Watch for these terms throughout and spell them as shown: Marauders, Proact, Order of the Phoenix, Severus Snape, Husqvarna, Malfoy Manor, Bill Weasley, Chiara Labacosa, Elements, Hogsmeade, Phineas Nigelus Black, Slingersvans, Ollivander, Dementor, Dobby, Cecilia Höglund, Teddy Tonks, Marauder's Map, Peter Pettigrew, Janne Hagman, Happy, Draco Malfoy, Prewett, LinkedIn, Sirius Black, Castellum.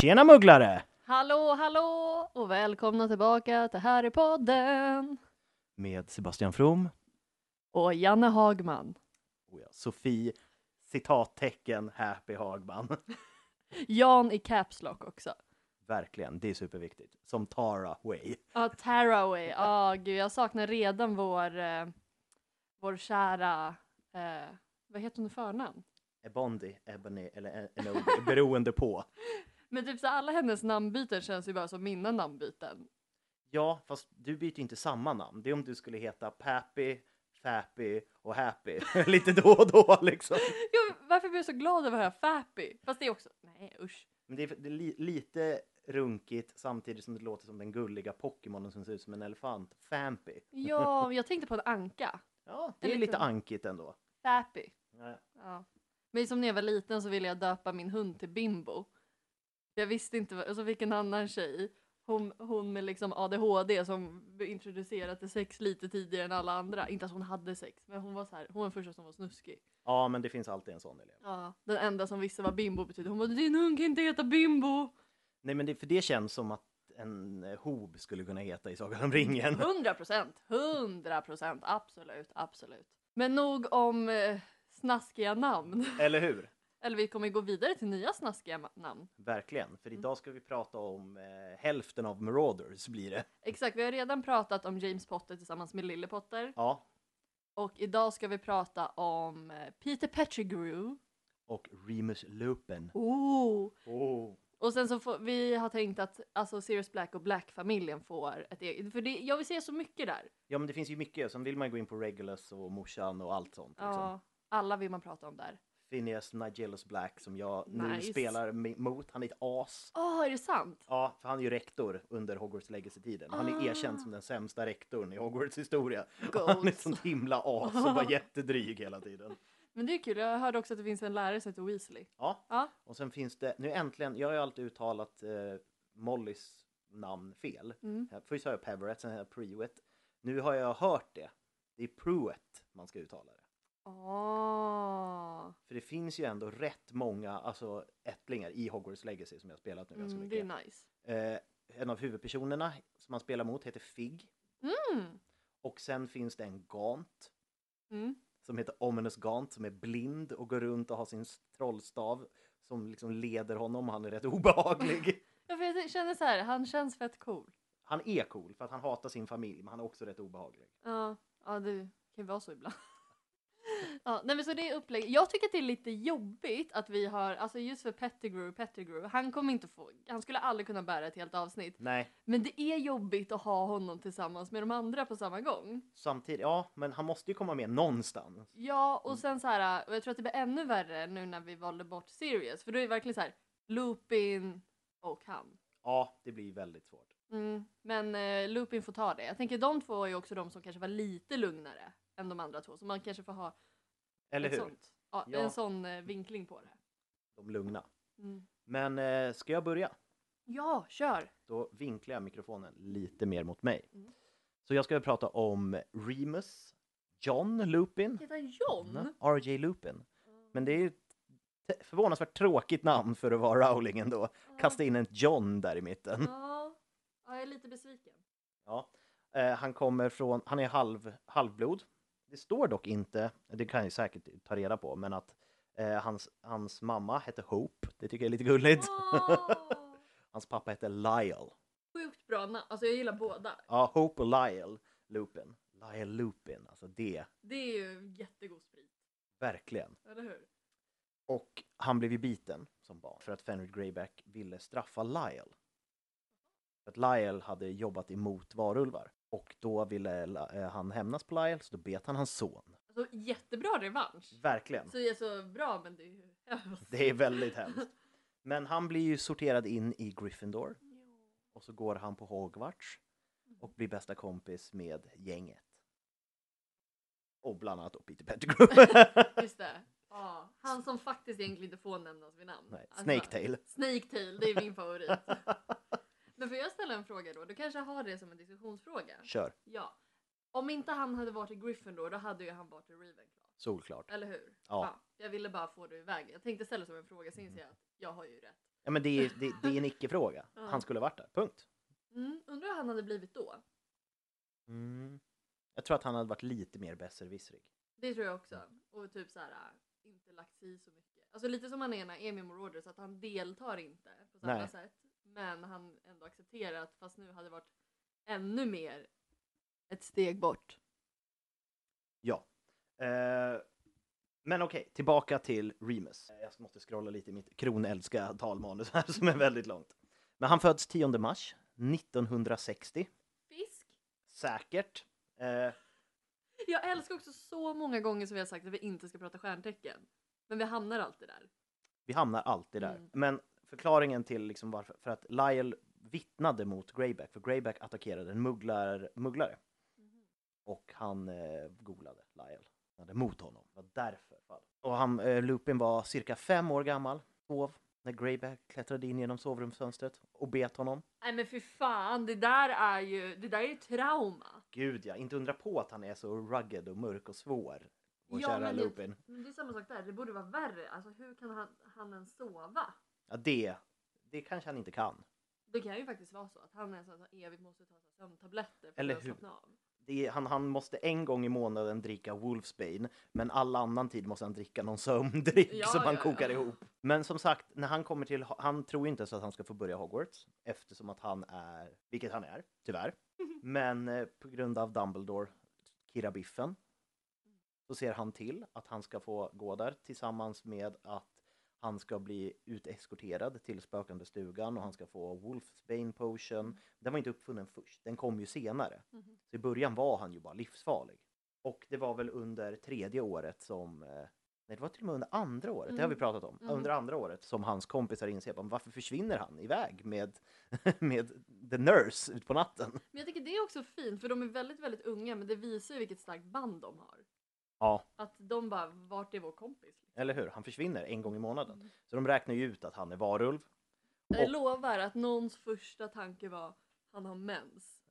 Tjena mugglare! Hallå, hallå och välkomna tillbaka till här i podden. Med Sebastian From. Och Janne Hagman. Och jag, Sofie, citattecken, Happy Hagman. Jan i caps lock också. Verkligen, det är superviktigt. Som Taraway. Ja, Taraway. Ja, gud, jag saknar redan vår kära, vad heter hon förnamn? Ebondi, Ebony, eller beroende på. Men typ så alla hennes namnbyten känns ju bara som mina namnbyten. Ja, fast du byter inte samma namn. Det är om du skulle heta Pappy, Fappy och Happy. Lite då och då liksom. Ja, varför blir jag så glad över att höra Fappy? Fast det är också... Nej, usch. Men det är lite runkigt samtidigt som det låter som den gulliga Pokémonen som ser ut som en elefant. Fampy. Ja, jag tänkte på en anka. Ja, det är lite ankigt ändå. Fappy. Ja. Ja. Men som när jag var liten så ville jag döpa min hund till Bimbo. Jag visste inte vad, alltså vilken annan tjej, hon med liksom ADHD som introducerade till sex lite tidigare än alla andra. Inte att hon hade sex, men hon var så här, hon var den första som var snuskig. Ja, men det finns alltid en sån elev. Ja, den enda som visste vad Bimbo betyder. Hon bara, din hund kan inte heta Bimbo. Nej, men för det känns som att en hob skulle kunna heta i Sagan om ringen. 100%, absolut, absolut. Men nog om snaskiga namn. Eller hur? Eller vi kommer gå vidare till nya snaskiga namn. Verkligen, för idag ska vi prata om hälften av Marauders blir det. Exakt, vi har redan pratat om James Potter tillsammans med Lille Potter. Ja. Och idag ska vi prata om Peter Pettigrew. Och Remus Lupin. Oh. Och sen så vi har tänkt att alltså, Sirius Black och Black-familjen får ett eget... För jag vill se så mycket där. Ja, men det finns ju mycket. Sen vill man gå in på Regulus och morsan och allt sånt. Ja, liksom. Alla vill man prata om där. Phineas Nigelus Black som jag nu spelar mot. Han är ett as. Åh, är det sant? Ja, för han är ju rektor under Hogwarts Legacy-tiden. Han är erkänd som den sämsta rektorn i Hogwarts historia. Han är ett sånt himla as som var jättedryg hela tiden. Men det är kul, jag hörde också att det finns en lärare som heter Weasley. Ja. Och sen finns det, nu äntligen, jag har ju alltid uttalat Mollys namn fel. Mm. Först har jag Peverett, sen har jag Prewett. Nu har jag hört det. Det är Prewett man ska uttala det. Oh. För det finns ju ändå rätt många alltså, ättlingar i Hogwarts Legacy som jag har spelat nu ganska mycket. Det är nice. En av huvudpersonerna som man spelar mot heter Fig. Mm. Och sen finns det en Gaunt som heter Ominous Gaunt som är blind och går runt och har sin trollstav som liksom leder honom och han är rätt obehaglig. Jag känner så här, han känns fett cool. Han är cool för att han hatar sin familj men han är också rätt obehaglig. Ja, det kan ju vara så ibland. Ja, nej men så det är upplägg. Jag tycker att det är lite jobbigt att vi har, alltså just för Pettigrew, han kommer inte få, han skulle aldrig kunna bära ett helt avsnitt. Nej. Men det är jobbigt att ha honom tillsammans med de andra på samma gång. Samtidigt, ja, men han måste ju komma med någonstans. Ja, och sen så här, och jag tror att det blir ännu värre nu när vi valde bort Sirius, för då är det verkligen så här, Lupin och han. Ja, det blir väldigt svårt. Mm, men Lupin får ta det. Jag tänker de två är också de som kanske var lite lugnare än de andra två, så man kanske får ha. Eller hur? Ja, ja. En sån vinkling på det. De lugna. Mm. Men ska jag börja? Ja, kör! Då vinklar jag mikrofonen lite mer mot mig. Mm. Så jag ska prata om Remus, John Lupin. Heter han John? R.J. Lupin. Mm. Men det är ju förvånansvärt tråkigt namn för att vara Rowling ändå. Mm. Kasta in en John där i mitten. Ja, ja jag är lite besviken. Ja, han kommer från, han är halvblod. Det står dock inte, det kan jag säkert ta reda på, men att hans mamma hette Hope. Det tycker jag är lite gulligt. Oh. Hans pappa hette Lyle. Sjukt bra namn. Alltså jag gillar båda. Ja, Hope och Lyle Lupin. Lyle Lupin, alltså det. Det är ju jättegod sprit. Verkligen. Eller hur? Och han blev ju biten som barn för att Fenrir Greyback ville straffa Lyle. För att Lyle hade jobbat emot varulvar. Och då ville han hämnas på Lyle, så då bet han hans son. Alltså, jättebra revansch. Verkligen. Så det är så bra, men det är ju hemskt. Det är väldigt hemskt. Men han blir ju sorterad in i Gryffindor. Jo. Och så går han på Hogwarts. Och blir bästa kompis med gänget. Och bland annat Peter Pettigrew. Just det. Ja, han som faktiskt egentligen inte får nämnas vid namn. Nej, alltså, Snaketail, det är min favorit. Men får jag ställa en fråga då? Du kanske har det som en diskussionsfråga. Kör. Ja. Om inte han hade varit i Gryffindor, då hade ju han varit i Ravenclaw. Solklart. Eller hur? Ja. Fan, jag ville bara få det iväg. Jag tänkte ställa som en fråga, så inser jag att jag har ju rätt. Ja, men det är en icke-fråga. Han skulle ha varit där. Punkt. Mm, undrar hur han hade blivit då? Mm. Jag tror att han hade varit lite mer besserwissrig. Det tror jag också. Och typ så här, inte lagt sig så mycket. Alltså lite som han är med Marauders, så att han deltar inte på samma sätt. Men han ändå accepterat, fast nu hade varit ännu mer ett steg bort. Ja. Men okej, tillbaka till Remus. Jag måste scrolla lite i mitt kronälska talmanus här som är väldigt långt. Men han föds 10 mars 1960. Fisk? Säkert. Jag älskar också så många gånger som vi har sagt att vi inte ska prata stjärntecken. Men vi hamnar alltid där. Mm. Men förklaringen till liksom varför, för att Lyle vittnade mot Greyback, för Greyback attackerade en mugglare. Mm. Och han googlade Lyle, han hade mot honom, det var därför. Och han, Lupin var cirka 5 år gammal, sov när Greyback klättrade in genom sovrumsfönstret och bet honom. Nej men för fan, det där är ju trauma. Gud ja, inte undra på att han är så rugged och mörk och svår. Och ja, kära Lupin. Men det är samma sak där, det borde vara värre, alltså hur kan han ens sova? Ja, det kanske han inte kan. Det kan ju faktiskt vara så att han är så att han evigt måste ta sömntabletter för att slappna av. Han måste en gång i månaden dricka Wolfsbane, men all annan tid måste han dricka någon sömndryck som han kokar ihop. Men som sagt, när han kommer till, han tror inte så att han ska få börja Hogwarts, eftersom att han är, vilket han är, tyvärr. Men på grund av Dumbledore, Kirabiffen, så ser han till att han ska få gå där tillsammans med att han ska bli uteskorterad till spökande stugan och han ska få Wolfsbane potion. Mm. Den var inte uppfunnen först, den kom ju senare. Mm. Så i början var han ju bara livsfarlig. Och det var väl under tredje året som, nej det var till och med under andra året, det har vi pratat om. Mm. Under andra året som hans kompisar inser, varför försvinner han iväg med the nurse ut på natten? Men jag tycker det är också fint, för de är väldigt, väldigt unga, men det visar ju vilket starkt band de har. Ja. Att de bara, vart är vår kompis? Eller hur? Han försvinner en gång i månaden. Mm. Så de räknar ju ut att han är varulv. Jag lovar att någons första tanke var, han har mens.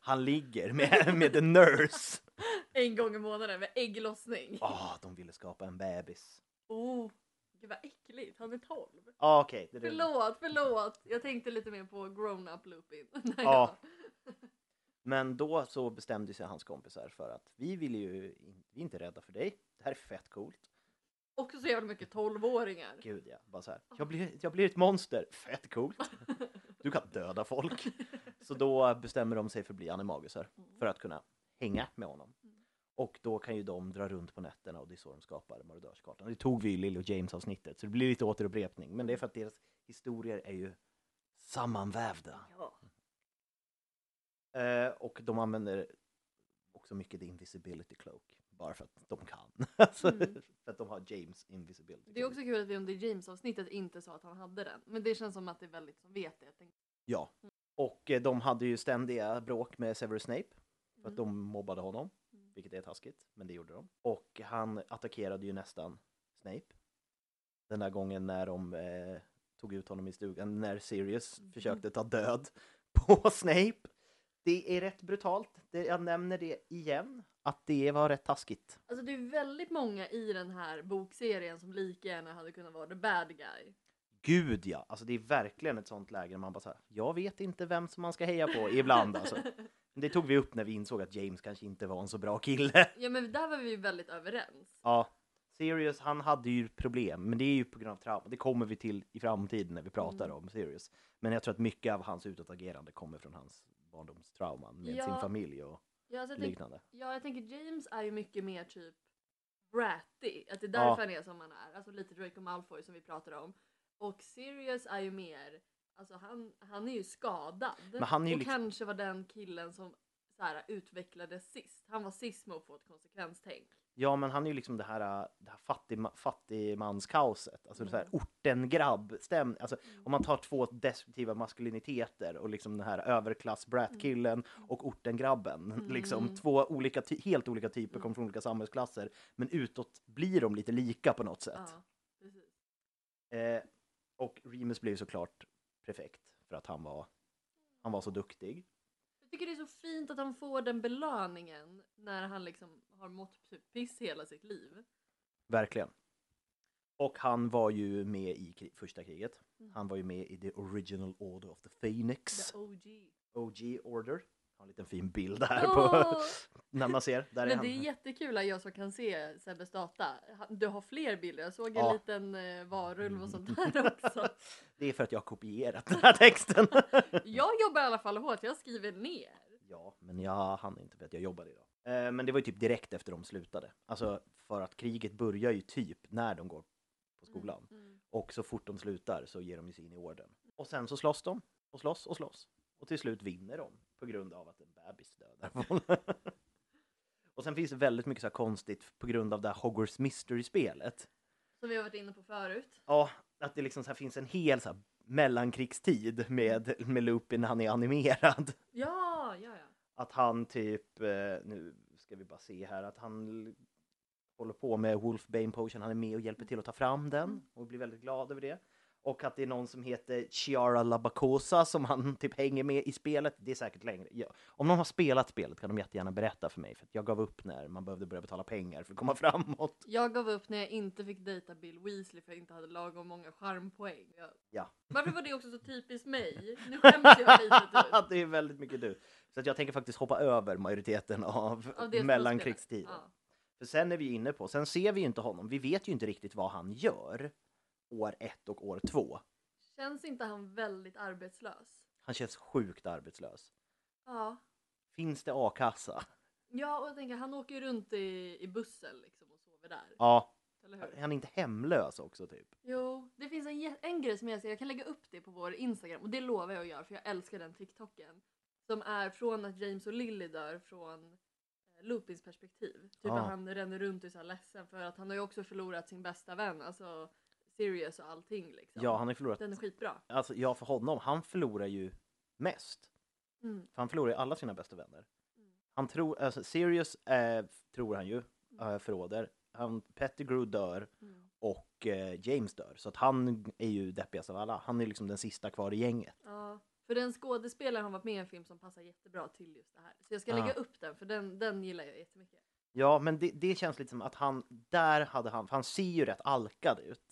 Han ligger med en nurse. En gång i månaden med ägglossning. De ville skapa en bebis. Det var äckligt. Han är 12. Okay, förlåt. Jag tänkte lite mer på grown-up Lupin. Men då så bestämde sig hans kompisar för att vi är inte rädda för dig. Det här är fett coolt. Och så jävla mycket 12-åringar. Gud ja, bara så här. Jag blir ett monster. Fett coolt. Du kan döda folk. Så då bestämmer de sig för att bli animagusar. För att kunna hänga med honom. Och då kan ju de dra runt på nätterna och det är så de skapar marodörskartan. Det tog vi i Lily och James-avsnittet så det blir lite återupprepning. Men det är för att deras historier är ju sammanvävda. Ja. Och de använder också mycket The Invisibility Cloak. Bara för att de kan. För att de har James Invisibility Cloak. Det är också kul att vi under James-avsnittet inte sa att han hade den. Men det känns som att det är väldigt som vet det. Ja. Mm. Och de hade ju ständiga bråk med Severus Snape. För att de mobbade honom. Vilket är taskigt, men det gjorde de. Och han attackerade ju nästan Snape. Den där gången när de tog ut honom i stugan. När Sirius försökte ta död på Snape. Det är rätt brutalt. Jag nämner det igen. Att det var rätt taskigt. Alltså det är väldigt många i den här bokserien som lika gärna hade kunnat vara the bad guy. Gud ja. Alltså det är verkligen ett sånt läge där man bara så här. Jag vet inte vem som man ska heja på ibland alltså. Det tog vi upp när vi insåg att James kanske inte var en så bra kille. Ja, men där var vi ju väldigt överens. Ja, Sirius, han hade ju problem. Men det är ju på grund av trauma. Det kommer vi till i framtiden när vi pratar om Sirius. Men jag tror att mycket av hans utåtagerande kommer från hans barndomstrauma med sin familj och liknande. Jag tänker James är ju mycket mer typ bratty. Att det är därför han är som han är. Alltså lite Draco Malfoy som vi pratade om. Och Sirius är ju mer... Alltså han är ju skadad. Men han är ju kanske var den killen som så här, utvecklades sist. Han var sist med att få ett konsekvenstänk. Ja, men han är ju liksom det här fattigmanskaoset. Alltså det här ortengrabb-stämning. Alltså om man tar två destruktiva maskuliniteter och liksom den här överklass-bratkillen och ortengrabben. Liksom två olika, helt olika typer kommer från olika samhällsklasser. Men utåt blir de lite lika på något sätt. Ja, precis. Och Remus blir såklart prefekt för att han var så duktig. Jag tycker det är så fint att han får den belöningen när han liksom har mått piss hela sitt liv. Verkligen. Och han var ju med i första kriget. Han var ju med i The Original Order of the Phoenix. The OG Order. Jag har en liten fin bild här på när man ser. Där men det är jättekul att jag så kan se Sebbes data. Du har fler bilder. Jag såg en liten varulv och sånt där också. Det är för att jag har kopierat den här texten. Jag jobbar i alla fall hårt. Jag skriver ner. Ja, men jag hann inte för att jag jobbade idag. Men det var ju typ direkt efter de slutade. Alltså för att kriget börjar ju typ när de går på skolan. Och så fort de slutar så ger de ju sig in i orden. Och sen så slåss de. Och slåss och slåss. Och till slut vinner de på grund av att en bebis dödar. Och sen finns det väldigt mycket så här konstigt på grund av det här Hogwarts Mystery-spelet. Som vi har varit inne på förut. Ja, att det liksom så här finns en hel så här mellankrigstid med Lupin när han är animerad. Ja. Att han typ, nu ska vi bara se här, att han håller på med Wolfsbane Potion. Han är med och hjälper till att ta fram den och blir väldigt glad över det. Och att det är någon som heter Chiara Labacosa som han typ hänger med i spelet. Det är säkert längre. Ja. Om någon har spelat spelet kan de jättegärna berätta för mig. För att jag gav upp när man behövde börja betala pengar för att komma framåt. Jag gav upp när jag inte fick dejta Bill Weasley för jag inte hade lagom många charmpoäng. Ja. Varför var det också så typiskt mig? Nu skäms jag lite. Det är väldigt mycket du. Så att jag tänker faktiskt hoppa över majoriteten av mellankrigstiden. Ja. För sen är vi inne på, sen ser vi ju inte honom. Vi vet ju inte riktigt vad han gör. år 1 och år 2. Känns inte han väldigt arbetslös? Han känns sjukt arbetslös. Ja. Finns det a-kassa? Ja, och jag tänker, han åker ju runt i bussen liksom och sover där. Ja. Eller hur? Han är inte hemlös också typ. Jo, det finns en grej som jag kan lägga upp det på vår Instagram. Och det lovar jag att göra för jag älskar den TikToken. Som är från att James och Lily dör från Lupins perspektiv. Typ att han ränner runt och är så här ledsen för att han har ju också förlorat sin bästa vän. Alltså... Sirius och allting liksom. Ja, han har förlorat. Den är skitbra. Alltså, ja, för honom. Han förlorar ju mest. För han förlorar ju alla sina bästa vänner. Han tror, alltså, Sirius tror han ju förråder. Pettigrew dör och James dör. Så att han är ju deppigast av alla. Han är liksom den sista kvar i gänget. Ja, för den skådespelaren har varit med i en film som passar jättebra till just det här. Så jag ska lägga upp den, för den gillar jag jättemycket. Ja, men det känns lite som att för han ser ju rätt alkad ut.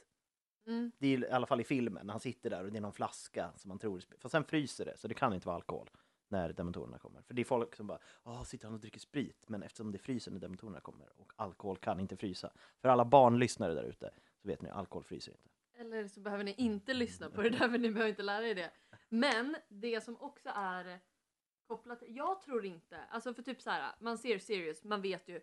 Det är i alla fall i filmen. Han sitter där och det är någon flaska som man tror. För sen fryser det, så det kan inte vara alkohol när dementorerna kommer. För det är folk som bara, sitter han och dricker sprit. Men eftersom det fryser när dementorerna kommer och alkohol kan inte frysa. För alla barnlyssnare där ute så vet ni, alkohol fryser inte. Eller så behöver ni inte lyssna på det där, men ni behöver inte lära er det. Men det som också är kopplat, jag tror inte, alltså för typ så här, man ser Sirius, man vet ju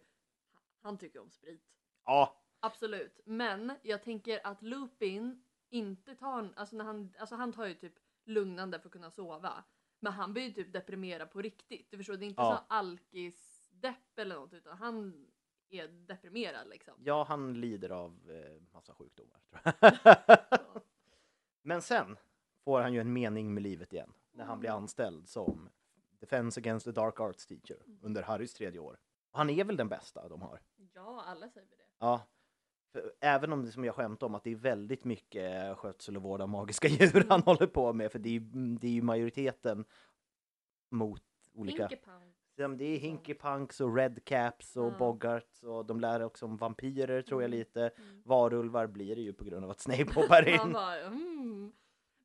Han tycker om sprit. Ja. Absolut. Men jag tänker att Lupin inte tar... Alltså han tar ju typ lugnande för att kunna sova. Men han blir ju typ deprimerad på riktigt. Du förstår, det är inte så alkisdepp eller något, utan han är deprimerad liksom. Ja, han lider av massa sjukdomar, tror jag. Ja. Men sen får han ju en mening med livet igen. När han blir anställd som Defense Against the Dark Arts Teacher under Harrys 3:e år. Och han är väl den bästa de har? Ja, alla säger det. Ja, för även om det som jag skämtar om att det är väldigt mycket skötsel och vård av magiska djur han håller på med. För det är ju majoriteten mot olika... Hinkepunk. Det är Hinkepunks och Redcaps och Boggarts, och de lär också om vampyrer tror jag lite. Mm. Varulvar blir det ju på grund av att Snape hoppar in. Han bara,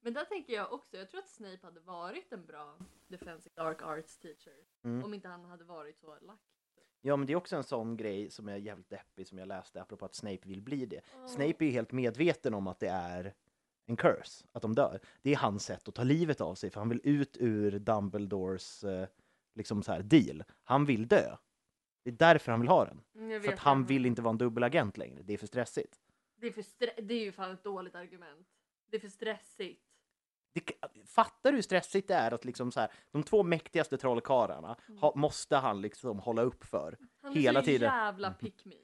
Men där tänker jag också, jag tror att Snape hade varit en bra Defensive Dark Arts Teacher. Mm. Om inte han hade varit så lack. Ja, men det är också en sån grej som är jävligt deppig som jag läste apropå att Snape vill bli det. Oh. Snape är ju helt medveten om att det är en curse, att de dör. Det är hans sätt att ta livet av sig, för han vill ut ur Dumbledores liksom så här deal. Han vill dö. Det är därför han vill ha den. För att han vill inte vara en dubbelagent längre. Det är för stressigt. Det är ju fan ett dåligt argument. Det är för stressigt. Fattar du hur stressigt det är att liksom så här, de två mäktigaste trollkarlarna måste han liksom hålla upp för hela tiden. Han är jävla pick me.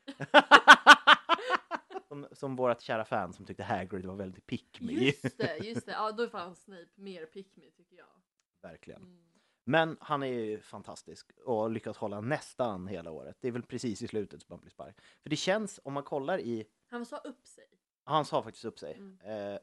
som vårat kära fan som tyckte Hagrid var väldigt pick me. Just det. Ja, då är fan Snape mer pick me tycker jag. Verkligen. Mm. Men han är ju fantastisk och lyckats hålla nästan hela året. Det är väl precis i slutet som man blir spark. För det känns, om man kollar i... Han sa upp sig. Han sa faktiskt upp sig. Mm.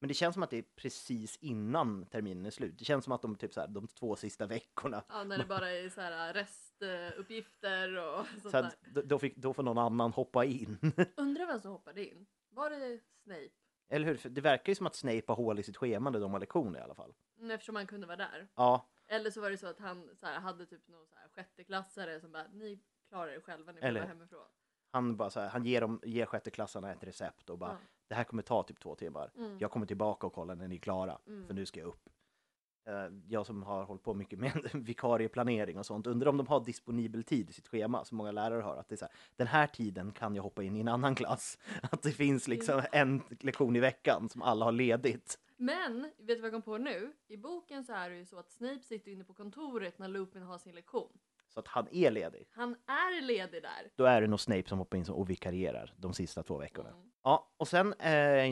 Men det känns som att det är precis innan terminen är slut. Det känns som att de typ så här, de två sista veckorna... Ja, när det bara är så här restuppgifter och sånt så där. Då får någon annan hoppa in. Undrar vem som hoppade in. Var det Snape? Eller hur? Det verkar ju som att Snape har hål i sitt schema när de har lektioner i alla fall. Eftersom han kunde vara där. Ja. Eller så var det så att han så här, hade typ någon så här sjätteklassare som bara, ni klarar er själva, ni får vara hemifrån. Han bara så här, han ger sjätteklassarna ett recept och bara, det här kommer ta typ 2 timmar. Jag kommer tillbaka och kollar när ni är klara. För nu ska jag upp. Jag som har hållit på mycket med vikarieplanering och sånt, undrar om de har disponibel tid i sitt schema, som många lärare har, att det är så här, den här tiden kan jag hoppa in i en annan klass. Att det finns liksom en lektion i veckan som alla har ledigt. Men, vet du vad jag kom på nu? I boken så är det ju så att Snape sitter inne på kontoret när Lupin har sin lektion. Så att han är ledig? Han är ledig där. Då är det nog Snape som hoppar in och vikarierar de sista 2 veckorna. Mm. Ja, och sen han är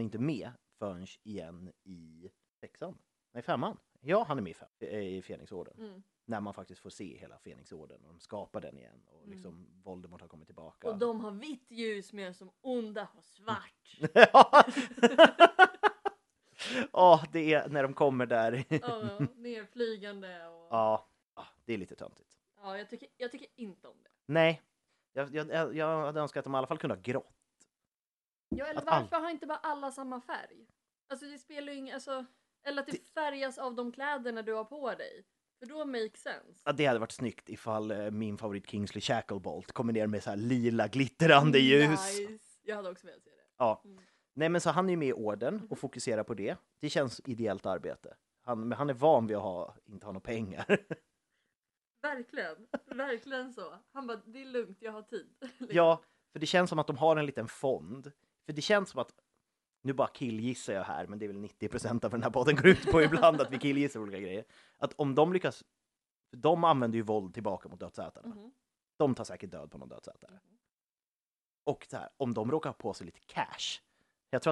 inte med förrän igen i 5:an. Ja, han är med i Fenixorden. När man faktiskt får se hela Fenixorden och de skapar den igen. Och liksom Voldemort har kommit tillbaka. Och de har vitt ljus med som onda och svart. Ja, det är när de kommer där. Ja, nerflygande. Och... Ja, det är lite töntigt. Ja, jag tycker inte om det. Nej, jag hade önskat att de i alla fall kunde ha grått. Ja, eller varför har inte bara alla samma färg? Alltså det spelar ju inget, alltså, eller att det färgas av de kläderna du har på dig. För då makes sense. Ja, det hade varit snyggt ifall min favorit Kingsley Shacklebolt kommer ner med så här lila glitterande ljus. Nice. Jag hade också velat se det. Ja. Nej, men så han är ju med i orden och fokuserar på det. Det känns ideellt arbete. Men han är van vid att inte ha några pengar. Verkligen. Verkligen så. Han bara, det är lugnt, jag har tid. Ja, för det känns som att de har en liten fond. För det känns som att, nu bara killgissar jag här, men det är väl 90% av den här podden går ut på ibland att vi killgissar olika grejer. Att om de lyckas, de använder ju våld tillbaka mot dödsätarna. De tar säkert död på någon dödsätare. Och så här, om de råkar på sig lite cash. Jag tror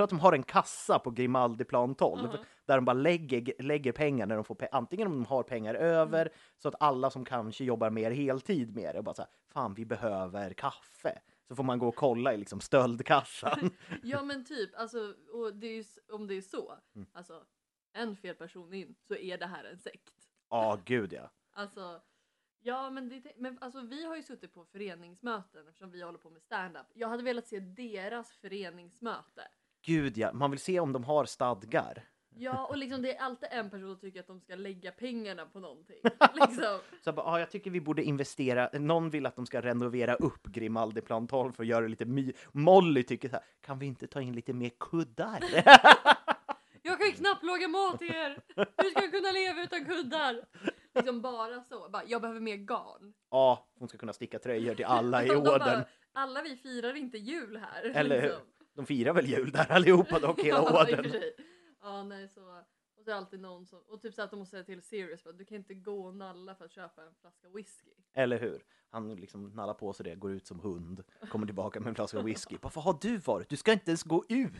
att de har en kassa på Grimaldi plan 12 där de bara lägger pengar när de får antingen om de har pengar över så att alla som kanske jobbar mer heltid med det bara så här, fan vi behöver kaffe. Så får man gå och kolla i liksom stöldkassan. Ja men typ, alltså, och det är ju, om det är så, alltså, en fel person in så är det här en sekt. Ja, gud ja. Alltså, ja men alltså, vi har ju suttit på föreningsmöten eftersom vi håller på med stand-up. Jag hade velat se deras föreningsmöte. Gud ja, man vill se om de har stadgar. Ja, och liksom det är alltid en person som tycker att de ska lägga pengarna på någonting. Liksom. Så bara, jag tycker vi borde investera. Någon vill att de ska renovera upp Grimaldi plan 12 för att göra det lite Molly tycker så här, kan vi inte ta in lite mer kuddar? Jag kan ju knappt laga mat till er. Hur ska jag kunna leva utan kuddar? Liksom bara så. Bara, jag behöver mer garn. Ja, hon ska kunna sticka tröjor till alla i åden. Alla vi firar inte jul här. Eller liksom. De firar väl jul där allihopa dock, hela åden. Ja, nej så... Och det är alltid någon som... Och typ så att de måste säga till Sirius att du kan inte gå och nalla för att köpa en flaska whisky. Eller hur? Han liksom nallar på sig det, går ut som hund. Kommer tillbaka med en flaska whisky. Varför har du varit? Du ska inte ens gå ut.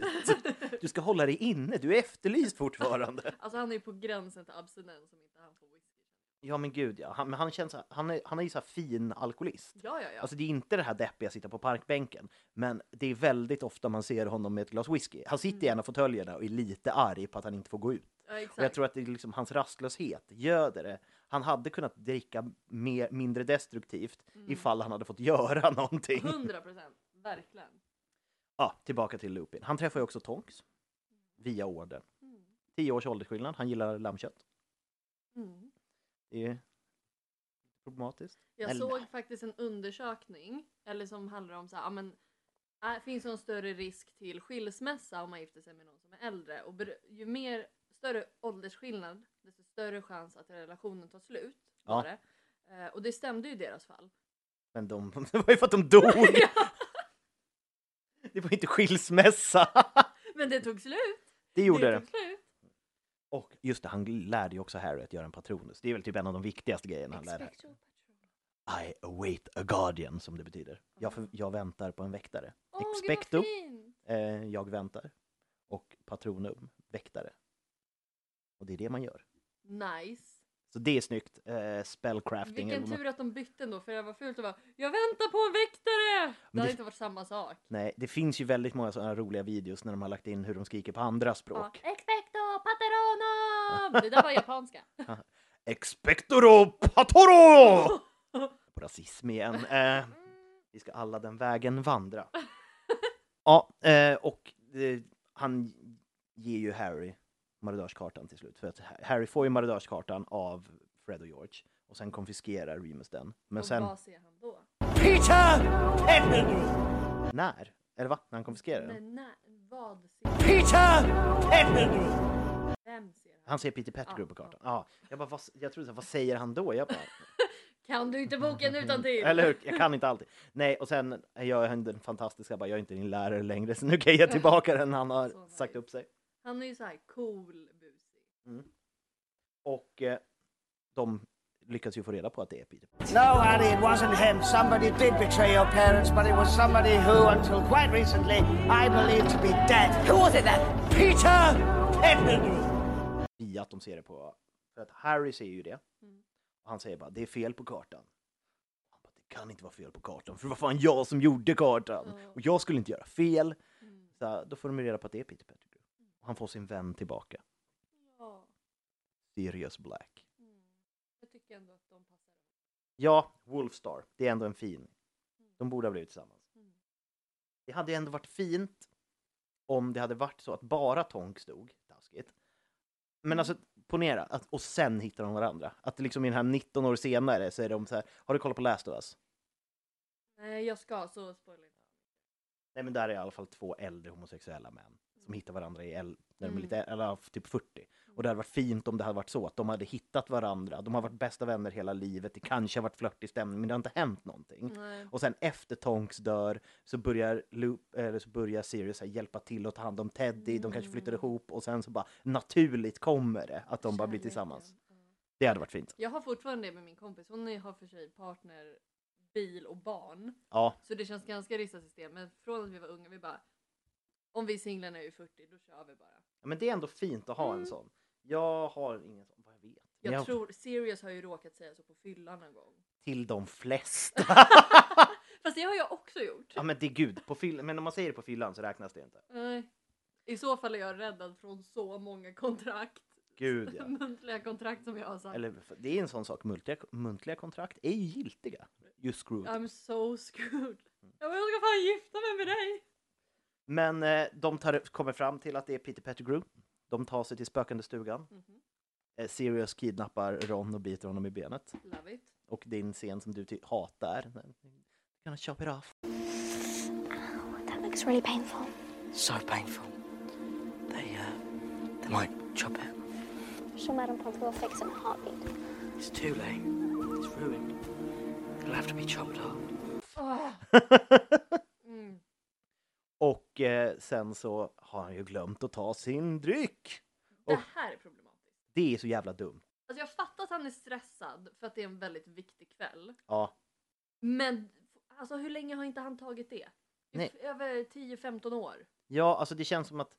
Du ska hålla dig inne. Du är efterlyst fortfarande. Alltså han är ju på gränsen till abstinens om inte han får whisky. Ja men gud ja. Han känns, han är ju så här fin alkoholist. Ja. Alltså det är inte det här deppiga sitta på parkbänken. Men det är väldigt ofta man ser honom med ett glas whisky. Han sitter i en av fåtöljerna och är lite arg på att han inte får gå ut. Ja, och jag tror att det är liksom hans rastlöshet göder det. Han hade kunnat dricka mer, mindre destruktivt ifall han hade fått göra någonting. 100%, verkligen. Ja, tillbaka till Lupin. Han träffar ju också Tonks via orden. 10 års åldersskillnad, han gillar lammkött. Det är problematiskt. Jag såg faktiskt en undersökning eller som handlar om så här, men finns det en större risk till skilsmässa om man gifter sig med någon som är äldre? Och ju mer större åldersskillnad, desto större chans att relationen tar slut. Ja. Det. Och det stämde ju i deras fall. Men det var ju för att de dog. Ja. Det var inte skilsmässa. Men det tog slut. Det gjorde det. Och just det, han lärde ju också Harry att göra en patronus. Det är väl typ en av de viktigaste grejerna han lärde. I await a guardian, som det betyder. Jag väntar på en väktare. Expecto, jag väntar. Och patronum, väktare. Och det är det man gör. Nice. Så det är snyggt. Spellcrafting. Vilken tur att de bytte ändå. För jag var fult och bara, jag väntar på en väktare! Det hade inte varit samma sak. Nej, det finns ju väldigt många sådana roliga videos när de har lagt in hur de skriker på andra språk. Ja. Expecto Patronum! Det där var japanska. Expecto Patoro! På rasism igen. Vi ska alla den vägen vandra. Ja, och han ger ju Harry Marauderskartan till slut. För att Harry får ju Marauderskartan av Fred och George. Och sen konfiskerar Remus den. Men och sen... vad ser han då? Peter Pettigrew! När? Eller va? När han konfiskerar den? Nej, vad ser Peter Pettigrew! Vem ser han? Han ser Peter Pettigrew på kartan. Ja. Jag bara, jag trodde, vad säger han då? Jag bara... Kan du inte boken utan till? Eller hur? Jag kan inte alltid. Nej, och sen gör han den fantastiska. Jag är inte din lärare längre. Så nu kan jag tillbaka den han har sagt upp sig. Han är ju så här cool busig. Och de lyckas ju få reda på att det är Peter. No, Harry, it wasn't him. Somebody did betray your parents, but it was somebody who, until quite recently, I believed to be dead. Who was it then? Peter Pettigrew! Via att de ser det på... För att Harry ser ju det. Och han säger bara, det är fel på kartan. Han bara, det kan inte vara fel på kartan. För vad fan jag som gjorde kartan. Och jag skulle inte göra fel. Så då får de reda på att det är Peter Pettigrew. Han får sin vän tillbaka. Ja. Sirius Black. Jag tycker ändå att de passar. Ja, Wolfstar. Det är ändå en fin. De borde ha blivit tillsammans. Det hade ändå varit fint om det hade varit så att bara Tonks dog. Taskigt. Men alltså, ponera. Och sen hittar de varandra. Att liksom i den här 19 år senare så är de så här, har du kollat på Last of Us? Nej, jag ska. Så spoiler. Nej, men där är i alla fall 2 äldre homosexuella män. Som hittar varandra i när de är lite, eller typ 40. Och det hade varit fint om det hade varit så att de hade hittat varandra. De har varit bästa vänner hela livet. Det kanske har varit flörtig stämning, men det har inte hänt någonting. Nej. Och sen efter Tonks dör så börjar Sirius här hjälpa till att ta hand om Teddy. De kanske flyttar ihop och sen så bara naturligt kommer det att de bara blir tillsammans. Det hade varit fint. Jag har fortfarande det med min kompis. Hon har för sig partner, bil och barn. Ja. Så det känns ganska rista system. Men från att vi var unga, vi bara... Om vi singlarna är ju 40, då kör vi bara. Ja, men det är ändå fint att ha en sån. Jag har ingen sån, vad jag vet. Jag tror, Sirius har ju råkat säga så på fyllan en gång. Till de flesta. Fast det har jag också gjort. Ja, men det är gud. Men om man säger det på fyllan så räknas det inte. Nej. I så fall är jag räddad från så många kontrakt. Gud, ja. Muntliga kontrakt som jag har sagt. Eller, det är en sån sak, muntliga kontrakt är ju giltiga. You're screwed. I'm so screwed. Jag ska fan gifta mig med dig. Men de kommer fram till att det är Peter Pettigrew. De tar sig till spökande stugan. Sirius kidnappar Ron och biter honom i benet. Love it. Och det är en scen som du hatar. Gonna chop it off. Oh, that looks really painful. So painful. They might chop it. She'll Madame Pomfrey fix in a heartbeat. It's too late. It's ruined. It'll have to be chopped up. Mm. Och sen så har han ju glömt att ta sin dryck. Och det här är problematiskt. Det är så jävla dumt. Alltså jag fattar att han är stressad för att det är en väldigt viktig kväll. Ja. Men alltså hur länge har inte han tagit det? Nej. Över 10-15 år. Ja, alltså det känns som att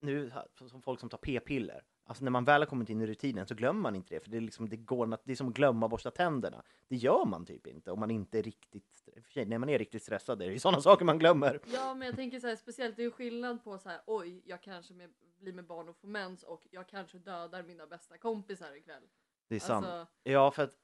nu som folk som tar p-piller. Alltså när man väl har kommit in i rutinen så glömmer man inte det. För det är, liksom, det är som att glömma att borsta tänderna. Det gör man typ inte om man inte är riktigt... När man är riktigt stressad, det är ju sådana saker man glömmer. Ja, men jag tänker så här, speciellt det är ju skillnad på så här, oj, jag kanske blir med barn och får mens och jag kanske dödar mina bästa kompisar ikväll. Det är sant. Alltså... Ja, för att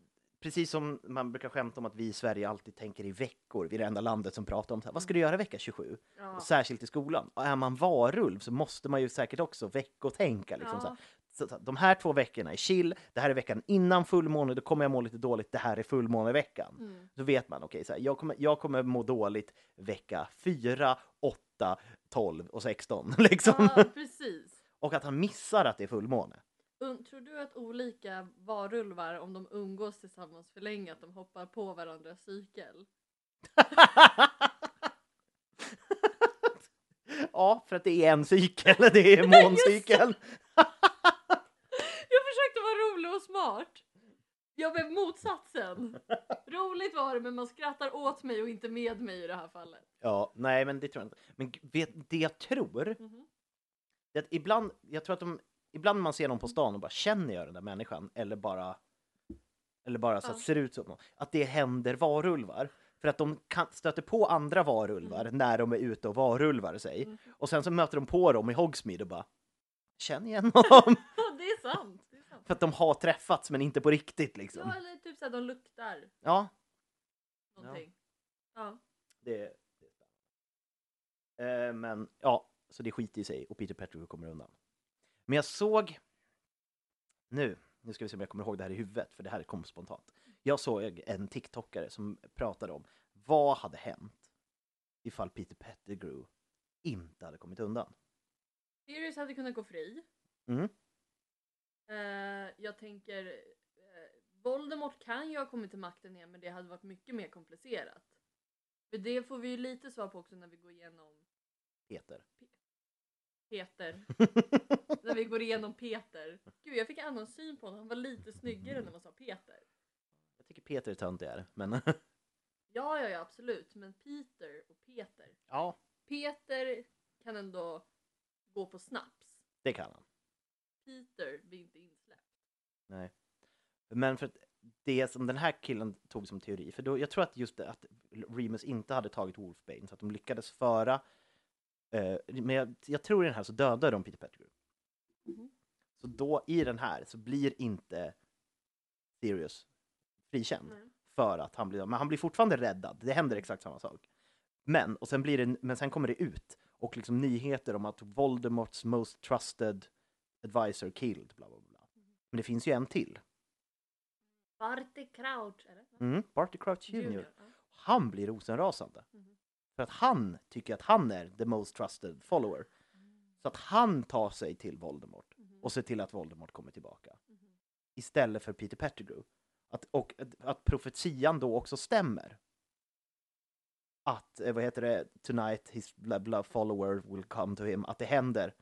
precis som man brukar skämta om att vi i Sverige alltid tänker i veckor. Vi är det enda landet som pratar om så här, vad ska du göra vecka 27? Ja. Och särskilt i skolan. Och är man varulv så måste man ju säkert också veckotänka. Liksom, ja. så här, de här 2 veckorna är chill. Det här är veckan innan fullmåne. Då kommer jag må lite dåligt. Det här är fullmåneveckan. Mm. Då vet man, okej, så här, jag kommer må dåligt vecka 4, 8, 12 och 16. Liksom. Ja, precis. Och att han missar att det är fullmåne. Tror du att olika varulvar, om de umgås tillsammans för länge, att de hoppar på varandras cykel? Ja, för att det är en cykel, det är måncykel. Jag försökte vara rolig och smart. Jag blev motsatsen. Roligt var det, men man skrattar åt mig och inte med mig i det här fallet. Ja, nej, men det tror jag inte. Men det jag tror, det att ibland, jag tror att ibland man ser någon på stan och bara, känner jag den där människan? Eller bara så att det ser ut som att det händer varulvar. För att de stöter på andra varulvar när de är ute och varulvar sig. Mm. Och sen så möter de på dem i Hogsmeade och bara, känner igen honom. Det är sant. För att de har träffats men inte på riktigt liksom. Ja, eller typ så att de luktar. Ja. Någonting. Ja. Det är men ja, så det skiter i sig och Peter Pettigrew kommer undan. Men jag såg, nu ska vi se om jag kommer ihåg det här i huvudet, för det här kom spontant. Jag såg en TikTokare som pratade om vad hade hänt ifall Peter Pettigrew inte hade kommit undan. Sirius hade kunnat gå fri. Mm. Jag tänker, Voldemort kan ju ha kommit till makten igen, men det hade varit mycket mer komplicerat. För det får vi ju lite svar på också när vi går igenom Peter. När vi går igenom Peter. Gud, jag fick en annan syn på honom. Han var lite snyggare när man sa Peter. Jag tycker Peter är töntigare, men... ja, absolut. Men Peter och Peter. Ja. Peter kan ändå gå på snaps. Det kan han. Peter blir inte insläppt. Nej. Men för att det som den här killen tog som teori, för då, jag tror att just det, att Remus inte hade tagit Wolfsbane, så att de lyckades föra... Men jag tror i den här så dödar de Peter Pettigrew. Mm. Så då i den här så blir inte Sirius frikänd. Mm. För att han blir fortfarande räddad. Det händer exakt samma sak. Men sen kommer det ut. Och liksom nyheter om att Voldemorts most trusted advisor killed. Bla bla bla. Mm. Men det finns ju en till. Barty Crouch. Är det? Mm, Barty Crouch Junior. Han blir rosenrasande. Mm. För att han tycker att han är the most trusted follower. Så att han tar sig till Voldemort. Och ser till att Voldemort kommer tillbaka. Istället för Peter Pettigrew. Att profetian då också stämmer. Att, tonight his blah blah follower will come to him. Att det händer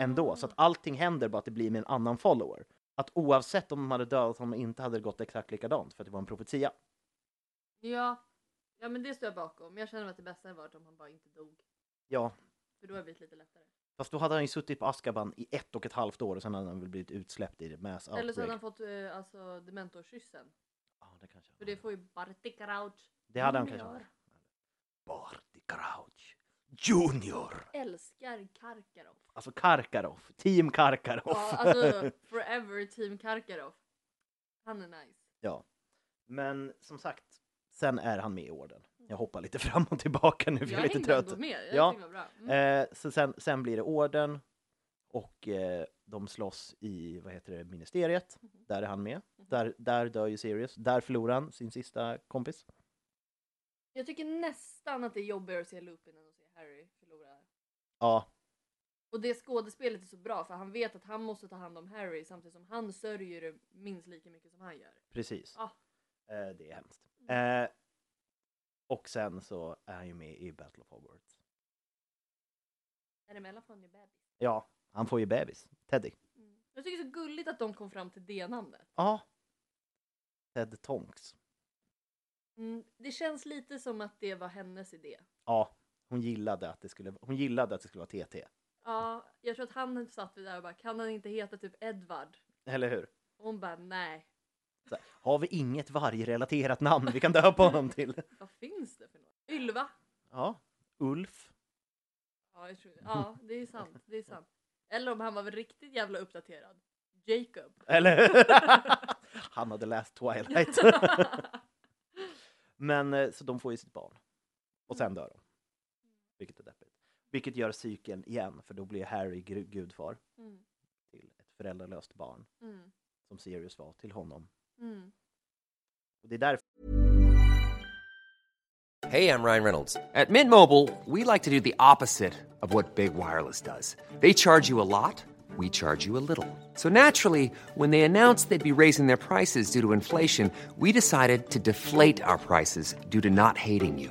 ändå. Så att allting händer, bara att det blir med en annan follower. Att oavsett om de hade dödat honom inte hade det gått exakt likadant. För att det var en profetia. Ja. Ja, men det står jag bakom. Jag känner att det bästa hade varit om han bara inte dog. Ja. För då hade det blivit lite lättare. Fast då hade han ju suttit på Azkaban i 1,5 år och sen hade han väl blivit utsläppt i det med outbreak. Eller så hade han fått dementorskyssen. Ja, det kanske. För det får ju Barty Crouch. Det hade han kanske. Barty Crouch Junior. Jag älskar Karkaroff. Alltså Karkaroff. Team Karkaroff. Ja, alltså forever Team Karkaroff. Han är nice. Ja. Men som sagt, sen är han med i orden. Jag hoppar lite fram och tillbaka nu, för jag är lite trött. Jag var bra. Mm. Så sen blir det orden. Och de slåss i, ministeriet. Mm. Där är han med. Mm. Där dör ju Sirius. Där förlorar han sin sista kompis. Jag tycker nästan att det är jobbigare att se Lupin än att se Harry förlora. Ja. Och det skådespelet är så bra, för han vet att han måste ta hand om Harry samtidigt som han sörjer det minst lika mycket som han gör. Precis. Ah. Det är hemskt. Och sen så är han ju med i Battle of Hogwarts. Däremellan får han ju bebis. Ja, han får ju bebis. Teddy. Mm. Jag tycker det är så gulligt att de kom fram till det namnet. Ja. Teddy Tonks. Mm, det känns lite som att det var hennes idé. Ja, hon gillade att det skulle vara TT. Ja, jag tror att han satt vid där och bara, kan han inte heta typ Edward? Eller hur? Hon bara, nej. Så, har vi inget vargrelaterat namn vi kan döpa honom till? Vad finns det för något? Ylva? Ja, Ulf. Ja, det är sant, det är sant. Eller om han var väl riktigt jävla uppdaterad. Jacob. Eller han hade läst Twilight. Men så de får ju sitt barn. Och sen dör de. Vilket är deppigt. Vilket gör cykeln igen, för då blir Harry gudfar till ett föräldralöst barn som Sirius var till honom. Mm. Och det är därför. Hey, I'm Ryan Reynolds. At Mint Mobile, we like to do the opposite of what Big Wireless does. They charge you a lot, we charge you a little. So naturally, when they announced they'd be raising their prices due to inflation, we decided to deflate our prices due to not hating you.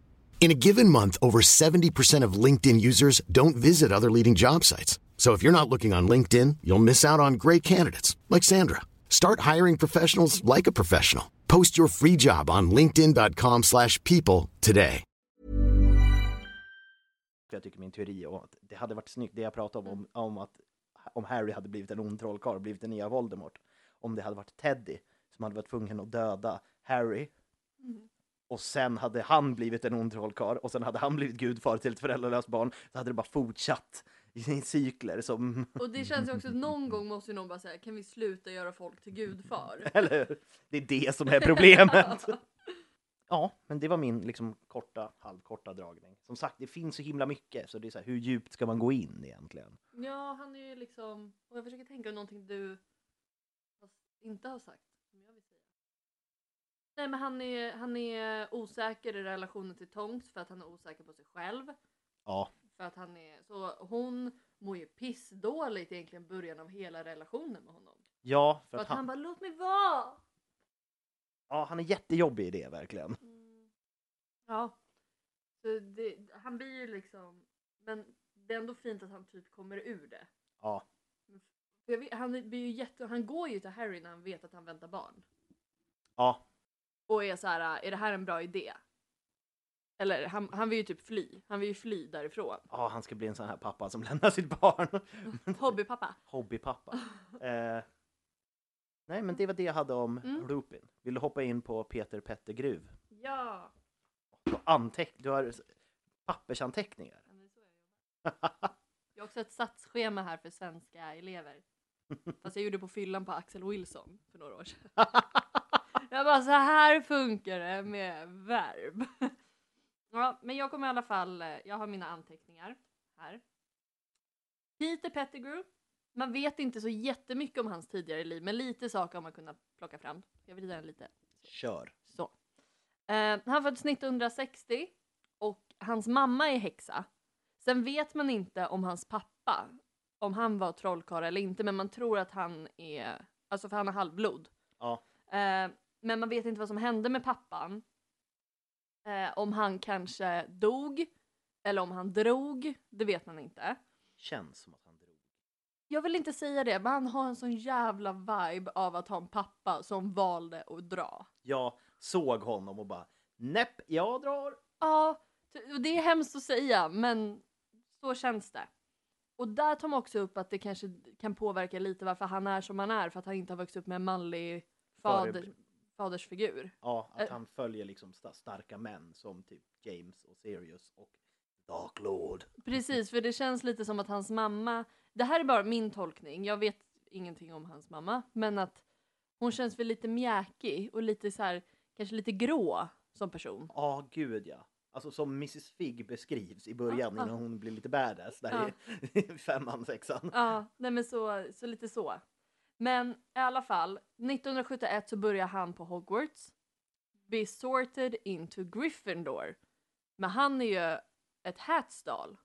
In a given month, over 70% of LinkedIn users don't visit other leading job sites. So if you're not looking on LinkedIn, you'll miss out on great candidates like Sandra. Start hiring professionals like a professional. Post your free job on linkedin.com/people today. Jag tycker min teori om att det hade varit snyggt, det jag pratade om Harry hade blivit en ond trollkarl, blivit en nya Voldemort. Om det hade varit Teddy som hade varit tvungen att döda Harry. Mm. Och sen hade han blivit en ond trollkarl. Och sen hade han blivit gudfar till ett föräldralöst barn. Så hade det bara fortsatt i cykler som... Och det känns ju också att någon gång måste ju någon bara säga, kan vi sluta göra folk till gudfar? Eller hur? Det är det som är problemet. Ja, men det var min liksom halvkorta dragning. Som sagt, det finns så himla mycket. Så det är så här, hur djupt ska man gå in egentligen? Ja, han är ju liksom... Och jag försöker tänka om någonting du inte har sagt. Nej, men han är osäker i relationen till Tonks för att han är osäker på sig själv. Ja. För att han är, så hon mår ju pissdåligt egentligen början av hela relationen med honom. Ja. För att han bara, låt mig vara! Ja, han är jättejobbig i det, verkligen. Mm. Ja. Så det, han blir ju liksom, men det är ändå fint att han typ kommer ur det. Ja. Han går ju till Harry när han vet att han väntar barn. Ja. Och är så här, är det här en bra idé? Eller han vill ju typ fly. Han vill ju fly därifrån. Ja, han ska bli en sån här pappa som lämnar sitt barn. Hobbypappa. Nej, men det var det jag hade om Lupin. Vill du hoppa in på Peter Pettigrew? Ja. Du har pappersanteckningar. Jag har också ett satsschema här för svenska elever. Fast jag gjorde på fyllan på Axel Wilson för några år sedan. Jag bara, så här funkar det med verb. Ja, men jag kommer i alla fall, jag har mina anteckningar här. Peter Pettigrew. Man vet inte så jättemycket om hans tidigare liv, men lite saker har man kunnat plocka fram. Jag vill den lite. Kör. Så. Han föddes 1960 och hans mamma är häxa. Sen vet man inte om hans pappa, om han var trollkarl eller inte, men man tror att han är, alltså för han är halvblod. Ja. Men man vet inte vad som hände med pappan. Om han kanske dog. Eller om han drog. Det vet man inte. Känns som att han drog. Jag vill inte säga det. Men han har en sån jävla vibe av att ha en pappa som valde att dra. Jag såg honom och bara, näpp, jag drar. Ja, det är hemskt att säga. Men så känns det. Och där tar man också upp att det kanske kan påverka lite varför han är som han är. För att han inte har vuxit upp med en manlig fadersfigur. Ja, att han följer liksom starka män som typ James och Sirius och Dark Lord. Precis, för det känns lite som att hans mamma, det här är bara min tolkning, jag vet ingenting om hans mamma, men att hon känns väl lite mjäkig och lite så här, kanske lite grå som person. Ja, oh, gud ja. Alltså som Mrs. Fig beskrivs i början innan hon blir lite badass där i 5:an, 6:an. Ja, nej men så lite så. Men i alla fall, 1971 så börjar han på Hogwarts. Be sorted into Gryffindor. Men han är ju ett hätstall.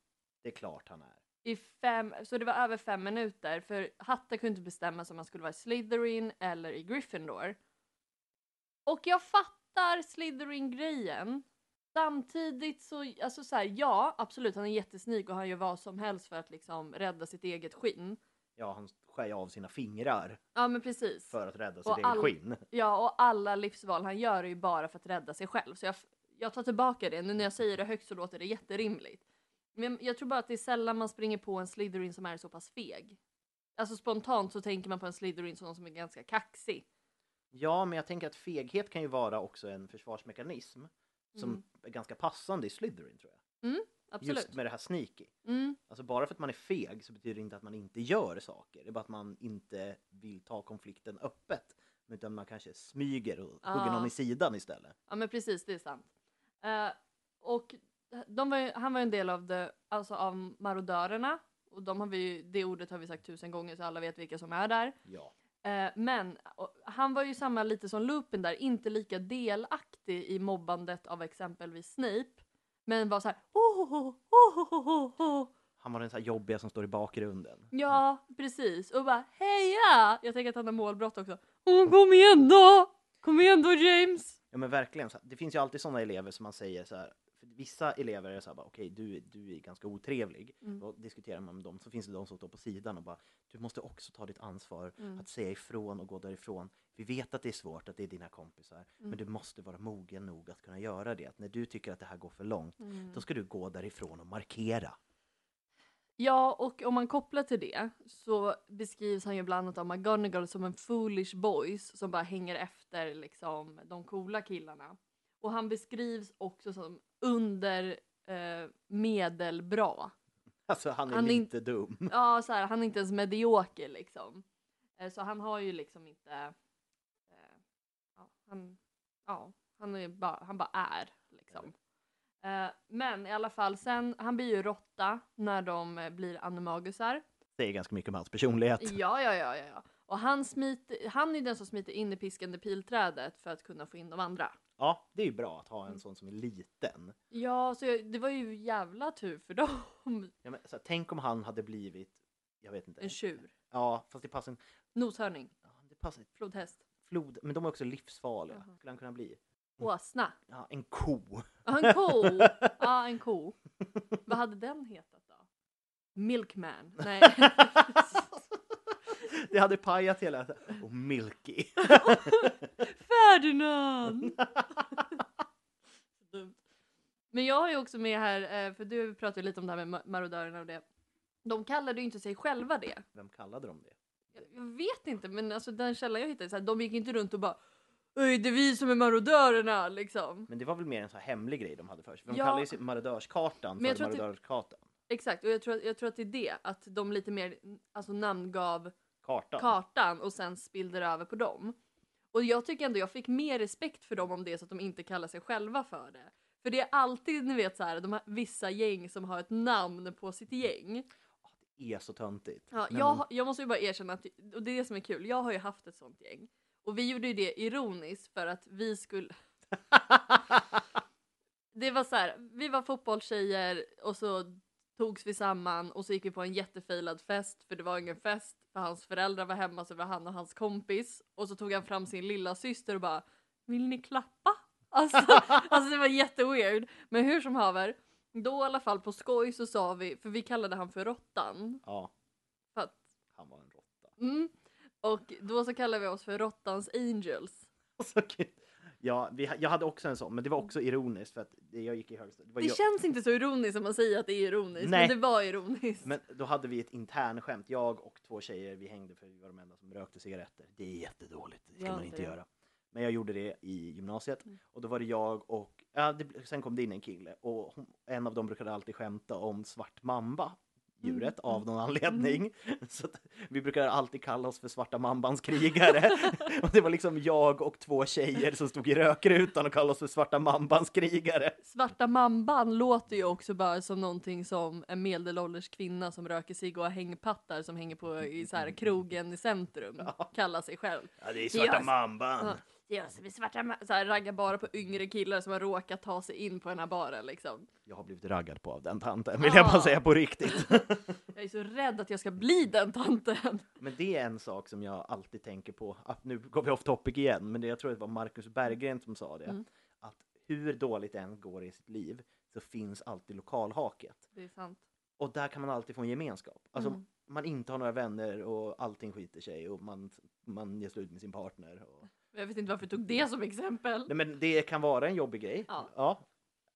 Det är klart han är. Så det var över 5 minuter. För Hatta kunde inte bestämma sig om han skulle vara i Slytherin eller i Gryffindor. Och jag fattar Slytherin-grejen. Samtidigt så, alltså så här, ja, absolut, han är jättesnygg och han gör vad som helst för att liksom rädda sitt eget skinn. Ja, han skär av sina fingrar. Ja, men precis. För att rädda sitt eget skinn. Ja, och alla livsval han gör är ju bara för att rädda sig själv. Så jag tar tillbaka det. Nu när jag säger det högt så låter det jätterimligt. Men jag tror bara att det är sällan man springer på en Slytherin som är så pass feg. Alltså spontant så tänker man på en Slytherin som någon som är ganska kaxig. Ja, men jag tänker att feghet kan ju vara också en försvarsmekanism. Som är ganska passande i Slytherin, tror jag. Mm, absolut. Just med det här sneaky. Mm. Alltså bara för att man är feg så betyder det inte att man inte gör saker. Det är bara att man inte vill ta konflikten öppet. Utan man kanske smyger och hugger någon i sidan istället. Ja, men precis, det är sant. Och han var ju en del av, alltså av marodörerna. Och det ordet har vi sagt 1000 gånger så alla vet vilka som är där. Ja. Men han var ju samma lite som Lupin där, inte lika delaktig i mobbandet av exempelvis Snape. Men var så här, han var den så här jobbiga som står i bakgrunden. Ja, precis. Och bara, heja! Jag tänker att han har målbrott också. Kom igen då! Kom igen då, James! Ja, men verkligen. Det finns ju alltid sådana elever som man säger så här. För vissa elever är så här, okej, du är ganska otrevlig. Då diskuterar man med dem. Så finns det de som står på sidan och bara, du måste också ta ditt ansvar att säga ifrån och gå därifrån. Vi vet att det är svårt, att det är dina kompisar. Men du måste vara mogen nog att kunna göra det. Att när du tycker att det här går för långt, då ska du gå därifrån och markera. Ja, och om man kopplar till det så beskrivs han ju bland annat av McGonagall som en foolish boys som bara hänger efter liksom de coola killarna. Och han beskrivs också som under medelbra. Alltså han är inte dum. Ja, så här, han är inte ens medioker liksom. Så han har ju liksom inte... han bara är liksom. Men i alla fall, sen han blir ju råtta när de blir animagusar. Det är ganska mycket om hans personlighet. Ja. Och han är ju den som smiter in i piskande pilträdet för att kunna få in de andra. Ja, det är ju bra att ha en sån som är liten. Ja, så det var ju jävla tur för dem. Ja, men, så här, tänk om han hade blivit, jag vet inte. En tjur. Ja, fast det passar en... Noshörning. Ja, det passar. Flodhäst. Flod, men de är också livsfarliga. Skulle han kunna bli? Åsna. Ja, en ko. Ja, en ko. Ja, en ko. Vad hade den hetat då? Milkman. Nej. Det hade pajat hela. Och Milky. Ferdinand! Men jag har ju också med här, för du pratade lite om det här med marodörerna och det. De kallade ju inte sig själva det. Vem kallade de det? Jag vet inte, men alltså den källan jag hittade, så här, de gick inte runt och bara öj, det är vi som är marodörerna, liksom. Men det var väl mer en så här hemlig grej de hade för sig. De kallade ju sig marodörskartan för marodörskartan. Exakt, och jag tror att det är det, att de lite mer alltså, namngav kartan och sen spillde över på dem. Och jag tycker ändå jag fick mer respekt för dem om det så att de inte kallar sig själva för det. För det är alltid, ni vet så här, de här vissa gäng som har ett namn på sitt gäng. Det är så töntigt. Ja, jag måste ju bara erkänna att, och det är det som är kul, jag har ju haft ett sånt gäng. Och vi gjorde ju det ironiskt för att vi skulle... Det var så här, vi var fotbollstjejer och så... togs vi samman och så gick vi på en jättefilad fest. För det var ingen fest. För hans föräldrar var hemma, så var han och hans kompis. Och så tog han fram sin lilla syster och bara, vill ni klappa? Alltså det var jätteweird. Men hur som haver. Då i alla fall på skoj så sa vi, för vi kallade han för Råttan. Ja, för att, han var en råtta. Och då så kallade vi oss för Råttans Angels. Så kul. Ja, jag hade också en sån, men det var också ironiskt för att jag gick i högstadiet. Det känns inte så ironiskt som man säger att det är ironiskt, nej. Men det var ironiskt. Men då hade vi ett intern skämt, jag och 2 tjejer, vi hängde för vi var de enda som rökte cigaretter. Det är jättedåligt, det ska man inte göra. Men jag gjorde det i gymnasiet. Mm. Och då var det jag och... Ja, sen kom det in en kille. Och en av dem brukade alltid skämta om svart mamba. Djuret av någon anledning. Så att vi brukade alltid kalla oss för svarta mambans krigare. Och det var liksom jag och två tjejer som stod i rökrutan och kallade oss för svarta mambans krigare. Svarta mamban låter ju också bara som någonting som en medelålders kvinna som röker sig och har hängpattar som hänger på i så här krogen i centrum. Ja. Kallar sig själv. Ja, det är svarta mamban. Ja. Yes, vi svarta så här raggar bara på yngre killar som har råkat ta sig in på den här baren liksom. Jag har blivit raggad på av den tanten, vill jag bara säga på riktigt. Jag är så rädd att jag ska bli den tanten. Men det är en sak som jag alltid tänker på, att nu går vi off topic igen, men det, jag tror det var Marcus Berggren som sa det, att hur dåligt än går i sitt liv så finns alltid lokalhaket. Det är sant. Och där kan man alltid få en gemenskap. Alltså man inte har några vänner och allting skiter sig och man ger slut med sin partner och... Jag vet inte varför jag tog det som exempel. Nej, men det kan vara en jobbig grej. Ja. Ja.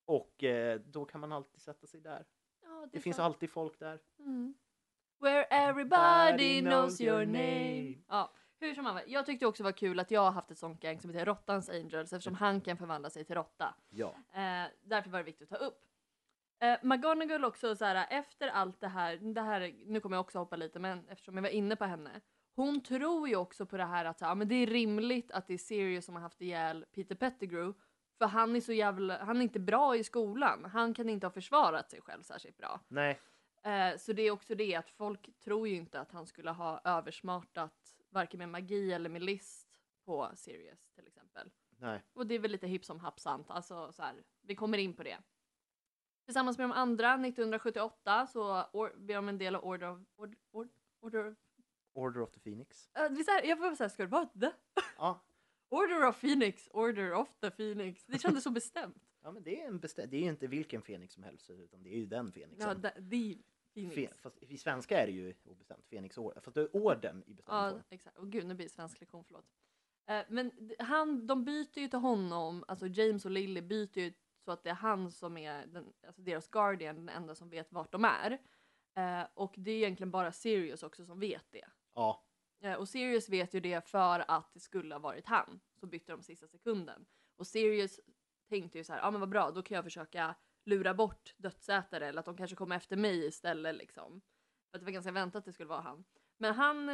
Och då kan man alltid sätta sig där. Ja, det finns alltid folk där. Mm. Where everybody knows your name. Ja. Hur som man, jag tyckte också var kul att jag har haft ett sånt gäng som heter Rottans Angels. Eftersom han kan förvandla sig till råtta. Ja. Därför var det viktigt att ta upp. McGonagall också så här, efter allt det här. Nu kommer jag också hoppa lite, men eftersom jag var inne på henne. Hon tror ju också på det här att ja, men det är rimligt att det är Sirius som har haft ihjäl Peter Pettigrew. För han är så jävla, han är inte bra i skolan. Han kan inte ha försvarat sig själv särskilt bra. Nej. Så det är också det att folk tror ju inte att han skulle ha översmartat varken med magi eller med list på Sirius till exempel. Nej. Och det är väl lite hipp som happsant. Alltså så här, vi kommer in på det. Tillsammans med de andra 1978 så blir de en del av Order of the Phoenix. Jag får säga, ska det vara det? Ja. Order of the Phoenix. Det kändes så bestämt. Ja, men det är det är ju inte vilken Phoenix som helst, utan det är ju den Phoenixen. Ja, the Phoenix. Fast i svenska är det ju obestämt. Phoenix, fast det är orden i bestämt form. Ja, exakt. Och gud, nu blir det svensk lektion, förlåt. Men de byter ju till honom, alltså James och Lily byter ju så att det är han som är alltså deras guardian, den enda som vet vart de är. Och det är egentligen bara Sirius också som vet det. Ja. Och Sirius vet ju det för att det skulle ha varit han. Så bytte de sista sekunden. Och Sirius tänkte ju så här, ja men vad bra, då kan jag försöka lura bort dödsätare. Eller att de kanske kommer efter mig istället liksom. För att det var ganska väntat att det skulle vara han. Men han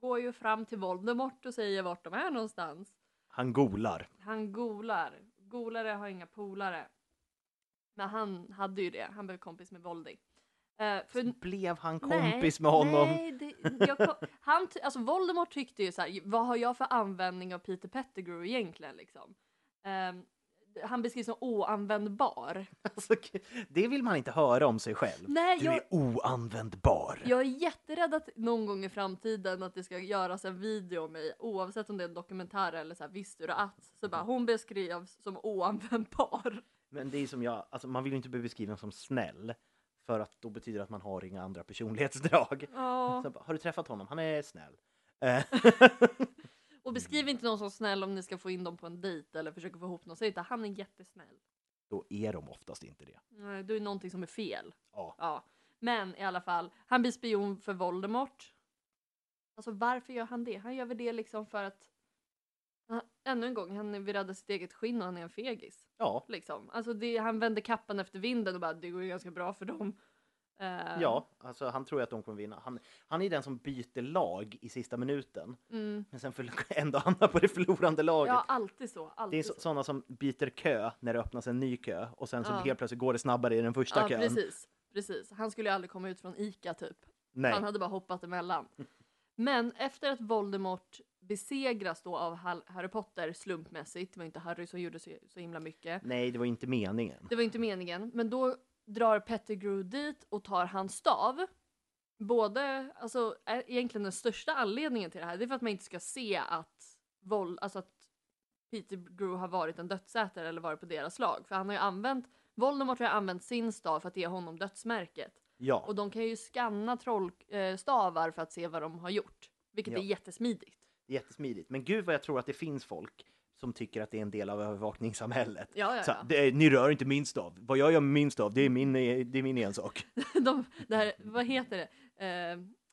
går ju fram till Voldemort och säger vart de är någonstans. Han golar. Golare har inga polare. Men han hade ju det. Han blev kompis med Voldy. Så blev han kompis med honom? Nej, alltså Voldemort tyckte ju så här, vad har jag för användning av Peter Pettigrew egentligen liksom? Han beskrivs som oanvändbar. Alltså, det vill man inte höra om sig själv. Nej, du är oanvändbar. Jag är jätterädd att någon gång i framtiden att det ska göras en video om mig, oavsett om det är en dokumentär eller så här, visste du att? Så bara, hon beskrivs som oanvändbar. Men det är som man vill ju inte bli beskriven som snäll. För att då betyder det att man har inga andra personlighetsdrag. Oh. Så, har du träffat honom? Han är snäll. Och beskriv inte någon som snäll om ni ska få in dem på en dejt eller försöka få ihop någon. Säg inte att han är jättesnäll. Då är de oftast inte det. Nej, då är någonting som är fel. Oh. Ja. Men i alla fall, han blir spion för Voldemort. Alltså varför gör han det? Han gör väl det liksom för att... Ännu en gång, han vill rädda sitt eget skinn och han är en fegis. Ja. Liksom. Alltså han vänder kappan efter vinden och bara, det går ju ganska bra för dem. Ja, alltså han tror ju att de kommer vinna. Han är den som byter lag i sista minuten. Mm. Men sen ändå hamnar på det förlorande laget. Ja, alltid så. Alltid det är sådana som byter kö när det öppnas en ny kö. Och sen så helt plötsligt går det snabbare i den första kön. Ja, precis. Han skulle ju aldrig komma ut från Ica typ. Nej. Han hade bara hoppat emellan. Men efter att Voldemort besegras då av Harry Potter slumpmässigt. Det var inte Harry som gjorde så himla mycket. Nej, det var inte meningen. Men då drar Pettigrew dit och tar hans stav. Alltså egentligen den största anledningen till det här. Det är för att man inte ska se att att Pettigrew har varit en dödsätare eller varit på deras lag. För han har ju Voldemort har ju använt sin stav för att ge honom dödsmärket. Ja. Och de kan ju skanna trollstavar för att se vad de har gjort. Vilket är jättesmidigt. Men gud vad jag tror att det finns folk som tycker att det är en del av övervakningssamhället. Ja. Så, ni rör inte min stav. Vad jag gör med min stav, det är min ensak. Det här, vad heter det?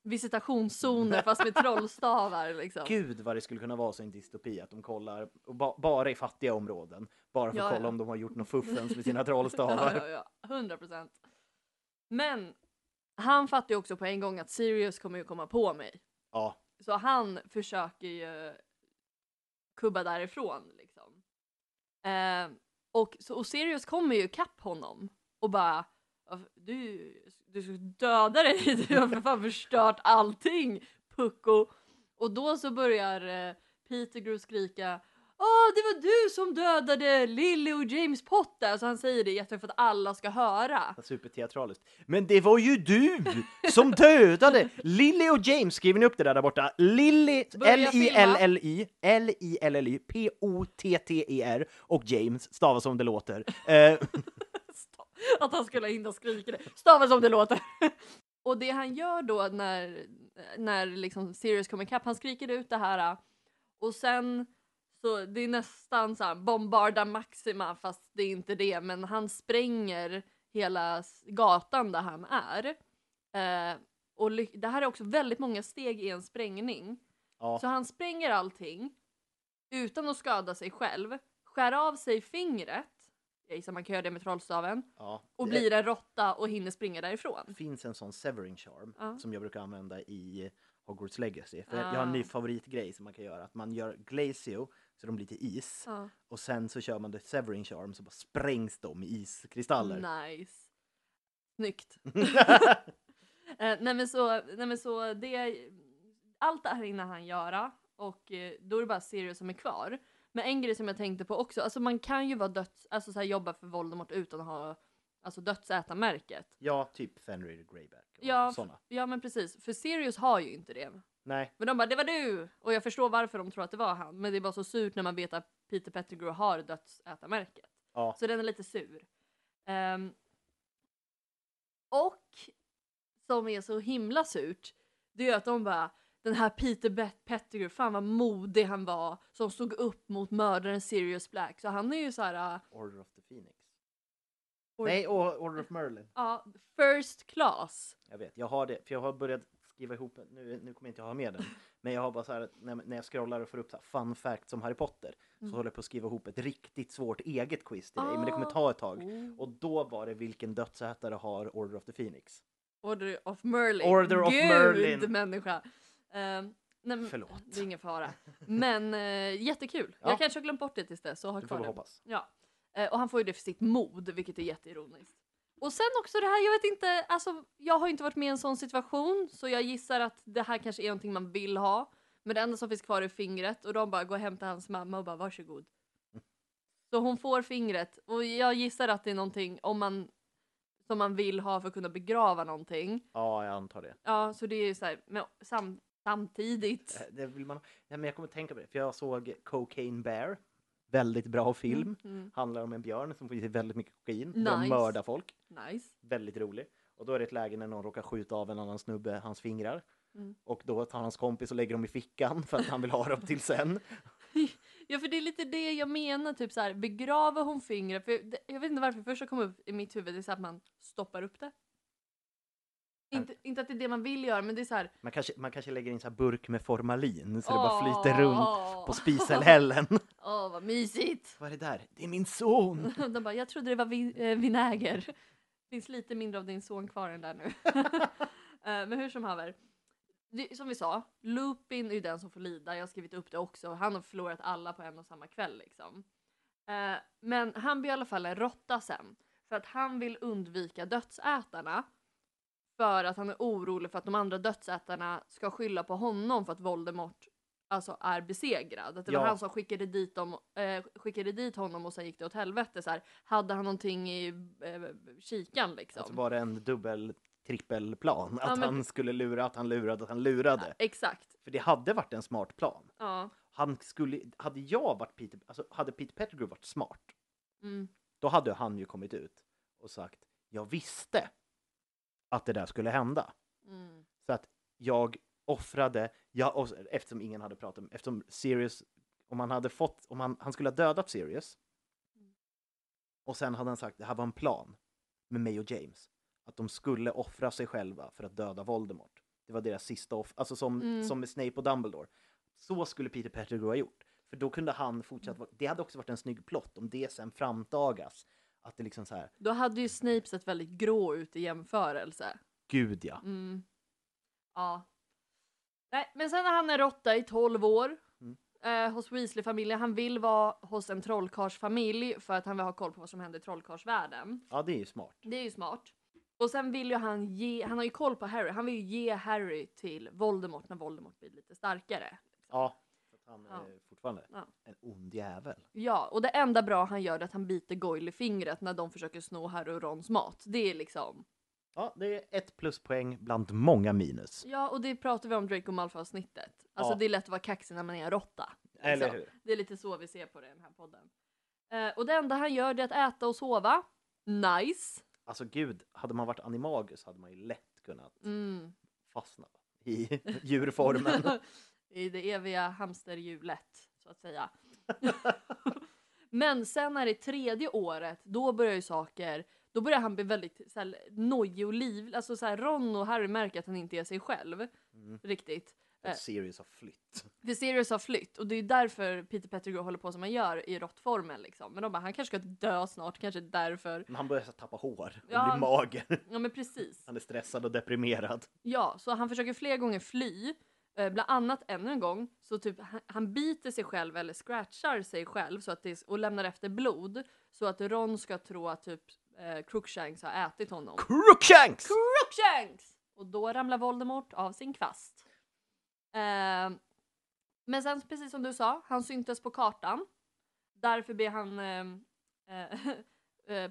visitationszoner fast med trollstavar liksom. Gud vad det skulle kunna vara så en dystopi att de kollar bara i fattiga områden bara för att kolla om de har gjort något fuffens med sina trollstavar. 100%. Men han fattar ju också på en gång att Sirius kommer ju komma på mig. Ja. Så han försöker ju kubba därifrån liksom. Och Sirius kommer ju kapp honom och bara du ska döda dig, du har för fan förstört allting, pucko. Och då så börjar Pettigrew skrika, det var du som dödade Lily och James Potter. Så han säger det jättefort för att alla ska höra. Superteatraliskt. Men det var ju du som dödade Lily och James. Skriver ni upp det där borta? Lily, Lilli, Lilli, Potter och James, stavas som det låter. Att han skulle hinna skrika det. Stavas som det låter. Och det han gör då när liksom Sirius kommer ikapp, han skriker ut det här. Och sen så det är nästan så här bombarda maxima, fast det är inte det. Men han spränger hela gatan där han är. Och det här är också väldigt många steg i en sprängning. Ja. Så han spränger allting utan att skada sig själv. Skär av sig fingret. Så man kan göra det med trollstaven. Ja. Och blir en råtta och hinner springa därifrån. Det finns en sån severing charm som jag brukar använda i Hogwarts Legacy. För jag har en ny favoritgrej som man kan göra. Att man gör glacio så de blir till is. Och sen så kör man det severing charm så bara sprängs de i iskristaller. Nice. Snyggt. Nej men så det, allt det här hinner han göra. Och då är det bara Sirius som är kvar. Men en grej som jag tänkte på också, alltså man kan ju vara jobba för Voldemort utan att ha dödsätarmärket. Ja, typ Fenrir Greyback och såna. Ja, men precis. För Sirius har ju inte det. Nej. Men de bara, det var du! Och jag förstår varför de tror att det var han. Men det är bara så surt när man vet att Peter Pettigrew har dödsätarmärket. Ja. Så den är lite sur. Och som är så himla surt, det är att de bara, den här Peter Pettigrew, fan vad modig han var som stod upp mot mördaren Sirius Black. Så han är ju så här Order of the Phoenix. Order of Merlin. Ja, first class. Jag vet, jag har det för jag har börjat skriva ihop nu kommer jag inte ha med den. Men jag har bara så här när jag scrollar och får upp så här fun fact som Harry Potter så håller jag på att skriva ihop ett riktigt svårt eget quiz till dig, men det kommer ta ett tag. Och då var det vilken dödsätare har Order of the Phoenix? Order of Merlin. Order of Merlin, människa. Förlåt. Det är ingen fara. Men jättekul. Ja. Jag kanske har glömt bort det tills dess. Så har kvar det. Hoppas. Ja. Och han får ju det för sitt mod, vilket är jätteironiskt. Och sen också det här, jag vet inte, alltså jag har inte varit med i en sån situation, så jag gissar att det här kanske är någonting man vill ha. Men det enda som finns kvar är fingret, och de bara går hem till hans mamma och bara, varsågod. Så hon får fingret, och jag gissar att det är någonting som man vill ha för att kunna begrava någonting. Ja, jag antar det. Ja, så det är ju så här, men samtidigt. Det vill man. Nej, men jag kommer tänka på det. För jag såg Cocaine Bear. Väldigt bra film. Handlar om en björn som får i sig väldigt mycket kokain. Nice. De mördar folk. Nice. Väldigt rolig. Och då är det ett läge när någon råkar skjuta av en annan snubbe hans fingrar. Och då tar hans kompis och lägger dem i fickan för att han vill ha dem till sen. Ja, för det är lite det jag menar. Typ så här, begrava hon fingrar. För jag vet inte varför först jag kom upp i mitt huvud. Det är så att man stoppar upp det. Inte att det är det man vill göra, men det är så här. Man kanske lägger in så här burk med formalin så det bara flyter runt på spiselhällen. Vad mysigt. Vad är det där? Det är min son. De bara, jag trodde det var vinäger. Det finns lite mindre av din son kvar än där nu. Men hur som haver. Som vi sa, Lupin är ju den som får lida. Jag har skrivit upp det också. Han har förlorat alla på en och samma kväll liksom. Men han blir i alla fall en råtta sen. För att han vill undvika dödsätarna. För att han är orolig för att de andra dödsätarna ska skylla på honom för att Voldemort alltså är besegrad. Att det var han som skickade dit honom och sen gick det åt helvete. Så här, hade han någonting i kikan liksom? Alltså var det en trippelplan? Att han skulle lura, att han lurade. Ja, exakt. För det hade varit en smart plan. Ja. Hade Peter Pettigrew varit smart, då hade han ju kommit ut och sagt, jag visste att det där skulle hända. Så att eftersom ingen hade pratat om, eftersom Sirius, om han skulle ha dödat Sirius. Och sen hade han sagt, det här var en plan med mig och James. Att de skulle offra sig själva för att döda Voldemort. Det var deras sista off. Alltså som med Snape och Dumbledore. Så skulle Peter Pettigrew ha gjort. För då kunde han fortsätta. Det hade också varit en snygg plott om det sen framtagas. Att det liksom så här. Då hade ju Snape sett väldigt grå ut i jämförelse. Gud ja. Mm. Ja. Nej, men sen när han är råtta i 12 år. Hos Weasley-familjen. Han vill vara hos en trollkarsfamilj för att han vill ha koll på vad som händer i trollkarsvärlden. Ja, det är ju smart. Det är ju smart. Och sen vill ju han ge, han har ju koll på Harry, han vill ju ge Harry till Voldemort när Voldemort blir lite starkare. Liksom. Ja, för att han är fortfarande en ond jävel. Ja, och det enda bra han gör är att han biter Goyle i fingret när de försöker snå Harry och Rons mat. Det är liksom... Ja, det är ett pluspoäng bland många minus. Ja, och det pratar vi om Draco Malfoy-avsnittet. Alltså det är lätt att vara kaxig när man är en råtta. Liksom. Eller hur? Det är lite så vi ser på det i den här podden. Och det enda han gör är att äta och sova. Nice. Alltså gud, hade man varit animagus hade man ju lätt kunnat fastna i djurformen. I det eviga hamsterhjulet, så att säga. Men sen när det tredje året, då börjar ju saker... Då börjar han bli väldigt såhär, nojig och liv. Alltså såhär, Ron och Harry märker att han inte är sig själv. Riktigt. För Sirius har flytt. För Sirius har flytt. Och det är därför Peter Pettigrew håller på som han gör i råttformen. Liksom. Men de bara, han kanske ska dö snart. Kanske därför. Men han börjar så tappa hår. Och blir mager. Ja, men precis. Han är stressad och deprimerad. Ja, så han försöker fler gånger fly. Bland annat ännu en gång. Så typ han biter sig själv eller scratchar sig själv. Så att det är, och lämnar efter blod. Så att Ron ska tro att typ... Crookshanks har ätit honom. Crookshanks! Crookshanks! Och då ramlar Voldemort av sin kvast. Men sen, precis som du sa, han syntes på kartan. Därför blev han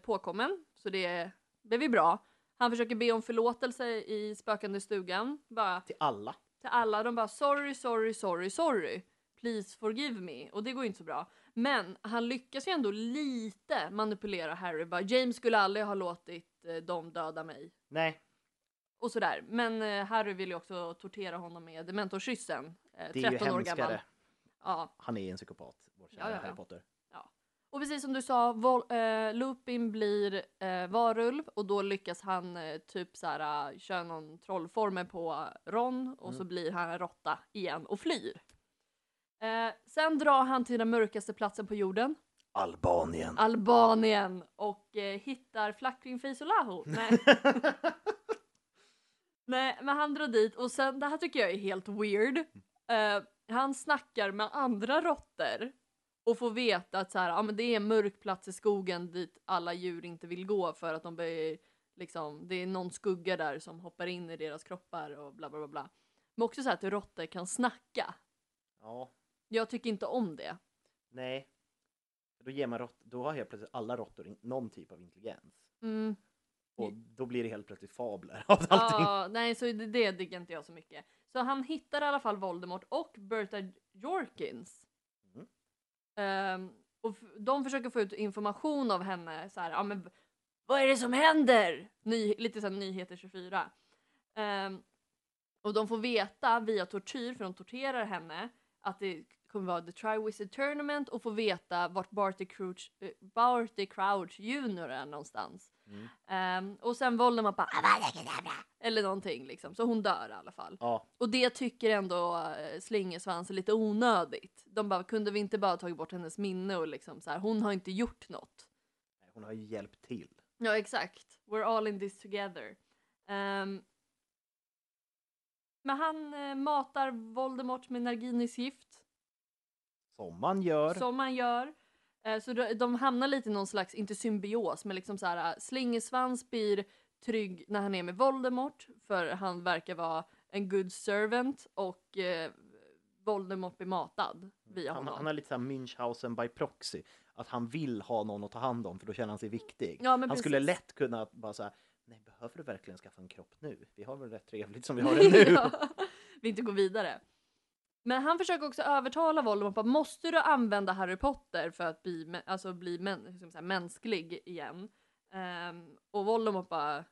påkommen. Så det blev ju bra. Han försöker be om förlåtelse i spökande stugan. Bara, till alla. Till alla. De bara, sorry. Please forgive me. Och det går ju inte så bra. Men han lyckas ju ändå lite manipulera Harry. Bara, James skulle aldrig ha låtit dem döda mig. Nej. Och sådär. Men Harry vill ju också tortera honom med dementorskyssen. 13 år gammal. Ja. Han är en psykopat. Vår kära Harry Potter. Ja. Och precis som du sa, Lupin blir varulv. Och då lyckas han typ såhär, köra någon trollformel på Ron. Och så blir han råtta igen och flyr. Sen drar han till den mörkaste platsen på jorden. Albanien. Och hittar Flackring Face och Lahu. Nej. Nej, men han drar dit. Och sen, det här tycker jag är helt weird. Han snackar med andra råttor. Och får veta att så här, men det är en mörk plats i skogen dit alla djur inte vill gå. För att de börjar, liksom, det är någon skugga där som hoppar in i deras kroppar. Och bla bla bla bla. Men också så här att råttor kan snacka. Ja. Jag tycker inte om det. Nej. Då ger man då har helt plötsligt alla råttor någon typ av intelligens. Mm. Och då blir det helt plötsligt fabler av allting. Ja, nej, så det digger inte jag så mycket. Så han hittar i alla fall Voldemort och Bertha Jorkins. Och de försöker få ut information av henne så här, ja men vad är det som händer? Lite så här nyheter 24. Och de får veta via tortyr, för de torterar henne, att det kommer vara The Triwizard Tournament, och får veta vart Barty Crouch Junior är någonstans. Och sen Voldemort bara eller någonting liksom, så hon dör i alla fall. Och det tycker ändå Slingersvans är lite onödigt. De bara, kunde vi inte bara tagit bort hennes minne och liksom så här, hon har inte gjort något. Nej, hon har ju hjälpt till. Ja, exakt. We're all in this together. Men han matar Voldemort med Narginis gift. Som man gör. Så de hamnar lite i någon slags, inte symbios, men liksom så här, Slingersvans blir trygg när han är med Voldemort. För han verkar vara en good servant. Och Voldemort blir matad via honom. Han har lite så här Münchhausen by proxy. Att han vill ha någon att ta hand om, för då känner han sig viktig. Ja, han skulle lätt kunna bara så här... Nej, behöver du verkligen skaffa en kropp nu? Vi har väl rätt trevligt som vi har det nu. Vi inte går vidare. Men han försöker också övertala Voldemort på, måste du använda Harry Potter för att bli mänsklig igen? Och Voldemort bara,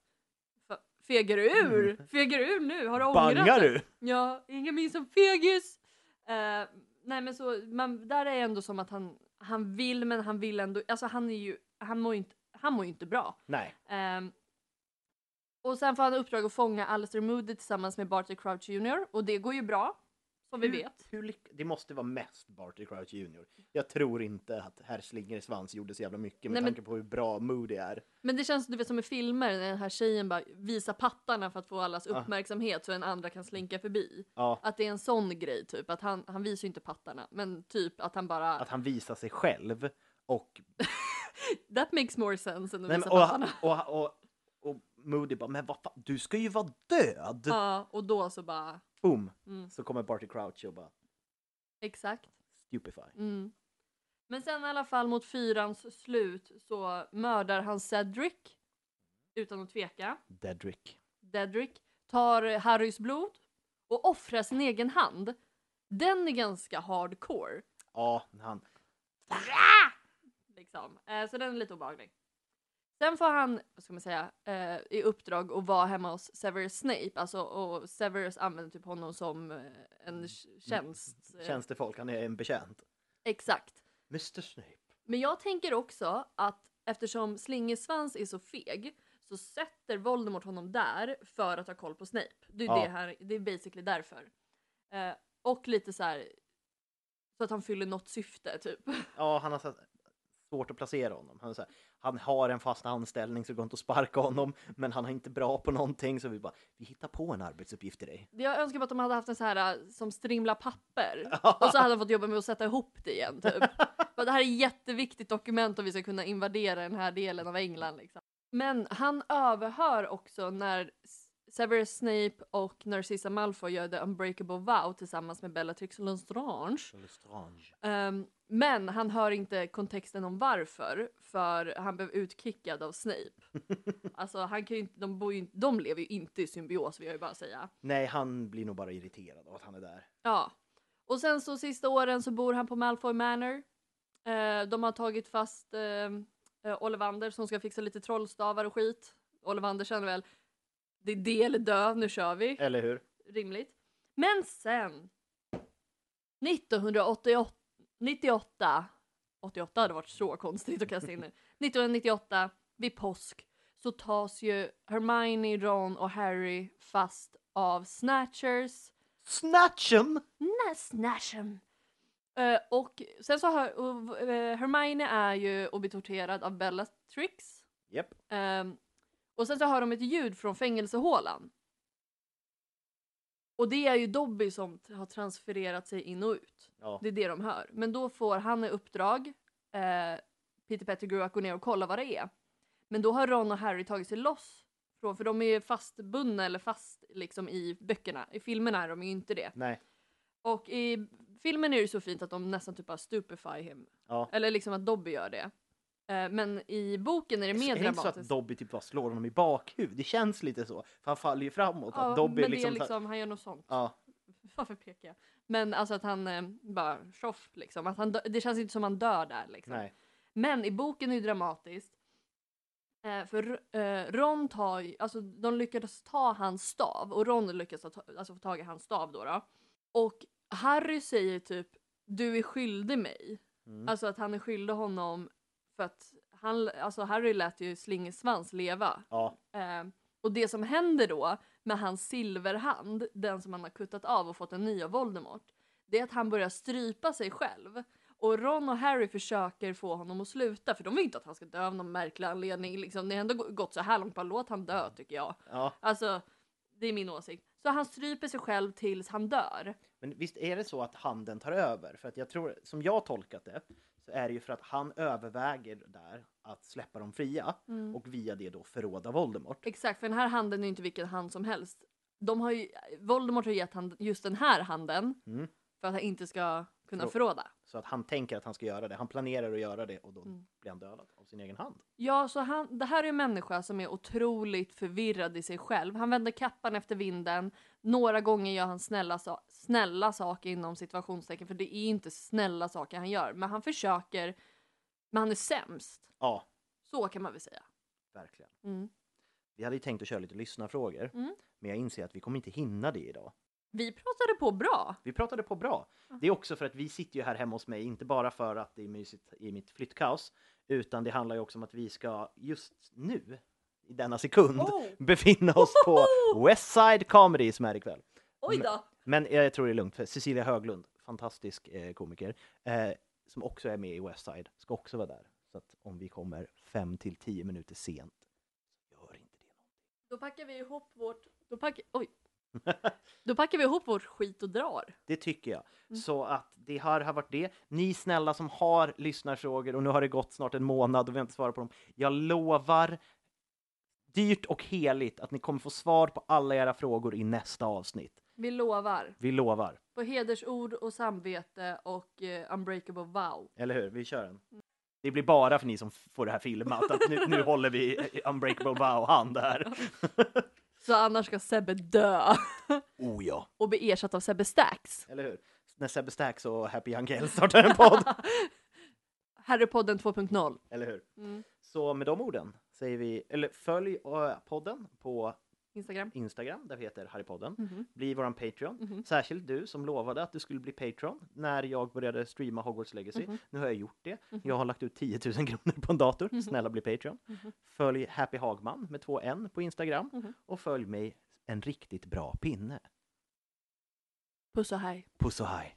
feger ur nu, har du ångrat? Bangar du? Ja, ingen minns som fegis. Nej, men så, där är det ändå som att han vill, men han vill ändå, alltså han mår ju inte bra. Nej. Och sen får han uppdrag att fånga Alastor Moody tillsammans med Barty Crouch Junior. Och det går ju bra, som vi vet. Det måste vara mest Barty Crouch Junior. Jag tror inte att herr Slingersvans gjorde så jävla mycket med tanke på hur bra Moody är. Men det känns du vet, som i filmer när den här tjejen bara visar pattarna för att få allas uppmärksamhet så en andra kan slinka förbi. Att det är en sån grej typ. Att han visar ju inte pattarna, men typ att han bara... Att han visar sig själv och... That makes more sense än att visa pattarna. Och Moody bara, men vad fan, du ska ju vara död. Ja, och då så bara... Boom. Mm. Så kommer Barty Crouch och bara... Exakt. Stupefy. Mm. Men sen i alla fall mot fyrans slut så mördar han Cedric. Utan att tveka. Cedric. Tar Harrys blod och offrar sin egen hand. Den är ganska hardcore. Ja, han... Liksom. Så den är lite obehaglig. Sen får han, vad ska man säga, i uppdrag att vara hemma hos Severus Snape. Alltså, och Severus använder typ honom som en tjänst. Tjänstefolk, han är en betjänt. Exakt. Mr Snape. Men jag tänker också att eftersom Slingersvans är så feg så sätter Voldemort honom där för att ha koll på Snape. Det är det här, det är basically därför. Och lite så här så att han fyller något syfte typ. Ja, han har satt... svårt att placera honom. Han, är så här, han har en fast anställning så det går inte att sparka honom, men han är inte bra på någonting så vi hittar på en arbetsuppgift till dig. Jag önskar bara att de hade haft en så här som strimlar papper och så hade han fått jobba med att sätta ihop det igen typ. Det här är ett jätteviktigt dokument om vi ska kunna invadera den här delen av England liksom. Men han överhör också när Severus Snape och Narcissa Malfoy gör The Unbreakable Vow tillsammans med Bellatrix Lestrange. Men han hör inte kontexten om varför, för han blev utkickad av Snape. Alltså han kan ju inte, de lever ju inte i symbios, vill jag ju bara säga. Nej, han blir nog bara irriterad av att han är där. Ja. Och sen så sista åren så bor han på Malfoy Manor. De har tagit fast Ollivander som ska fixa lite trollstavar och skit. Ollivander känner väl det är det eller dö, nu kör vi. Eller hur? Rimligt. Men sen 1998 hade varit så konstigt att kasta in det. 1998 vid påsk så tas ju Hermione, Ron och Harry fast av Snatchers. Snatchen. Och sen så har Hermione är ju obetorterad av Bellatrix. Japp. Yep. Och sen så hör de ett ljud från fängelsehålan. Och det är ju Dobby som har transfererat sig in och ut. Ja. Det är det de hör. Men då får han i uppdrag, Peter Pettigrew, att gå ner och kolla vad det är. Men då har Ron och Harry tagit sig loss. För de är fastbundna eller fast liksom i böckerna. I filmerna är de ju inte det. Nej. Och i filmen är det så fint att de nästan typ bara stupefy him. Ja. Eller liksom att Dobby gör det. Men i boken är det mer dramatiskt. Det är inte så att Dobby typ bara slår honom i bakhuvud. Det känns lite så. För han faller ju framåt. Ja, att Dobby men det är liksom han gör något sånt. Ja. Varför pekar jag? Men alltså att han bara tjoff liksom. Att han, det känns inte som han dör där liksom. Nej. Men i boken är det dramatiskt. För Ron tar, alltså de lyckades ta hans stav. Och Ron lyckas få tag i hans stav då. Och Harry säger typ, du är skyldig mig. Mm. Alltså att han är skyldig honom. För att han, alltså Harry lät ju Slingersvans leva. Ja. Och det som händer då med hans silverhand, den som han har kuttat av och fått en ny av Voldemort, det är att han börjar strypa sig själv. Och Ron och Harry försöker få honom att sluta, för de vill inte att han ska dö av någon märklig anledning. Liksom, det har ändå gått så här långt, bara låt han dö tycker jag. Ja. Alltså, det är min åsikt. Så han stryper sig själv tills han dör. Men visst är det så att handen tar över? För att jag tror, som jag tolkat det, så är det ju för att han överväger där att släppa dem fria. Mm. Och via det då förråda Voldemort. Exakt, för den här handen är inte vilken hand som helst. Voldemort har gett just den här handen för att han inte ska kunna förråda. Så att han tänker att han ska göra det. Han planerar att göra det och då blir han dödad av sin egen hand. Ja, så det här är en människa som är otroligt förvirrad i sig själv. Han vänder kappan efter vinden. Några gånger gör han snälla saker inom situationstecken. För det är inte snälla saker han gör. Men han försöker. Men han är sämst. Ja. Så kan man väl säga. Verkligen. Mm. Vi hade ju tänkt att köra lite lyssnarfrågor. Mm. Men jag inser att vi kommer inte hinna det idag. Vi pratade på bra. Det är också för att vi sitter ju här hemma hos mig. Inte bara för att det är mysigt i mitt flyttkaos. Utan det handlar ju också om att vi ska just nu i denna sekund befinna oss på Westside Comedy som är ikväll. Oj då! Men jag tror det är lugnt, för Cecilia Höglund, fantastisk komiker, som också är med i Westside, ska också vara där. Så att om vi kommer 5 till 10 minuter sent, gör inte det. Då packar vi ihop vårt... Då packar vi ihop vårt skit och drar. Det tycker jag. Mm. Så att det här har varit det. Ni snälla som har lyssnarfrågor, och nu har det gått snart en månad och vi har inte svarat på dem. Jag lovar dyrt och heligt att ni kommer få svar på alla era frågor i nästa avsnitt. Vi lovar. Vi lovar. På hedersord och samvete och unbreakable vow. Eller hur? Vi kör den. Mm. Det blir bara för ni som får det här filmat att nu håller vi unbreakable vow-hand här. Så annars ska Sebbe dö. Oh ja. Och bli ersatt av Sebbe Stacks. Eller hur? När Sebbe Stacks och Happy Young Girl startar en podd. Harrypodden 2.0. Eller hur? Mm. Så med de orden säger vi, eller följ podden på Instagram, där vi heter Harrypodden. Mm-hmm. Bli våran Patreon. Mm-hmm. Särskilt du som lovade att du skulle bli Patreon när jag började streama Hogwarts Legacy. Mm-hmm. Nu har jag gjort det. Mm-hmm. Jag har lagt ut 10 000 kronor på en dator. Mm-hmm. Snälla bli Patreon. Mm-hmm. Följ Happy Hagman med 2 N på Instagram. Mm-hmm. Och följ mig, en riktigt bra pinne. Puss och hej. Puss och hej.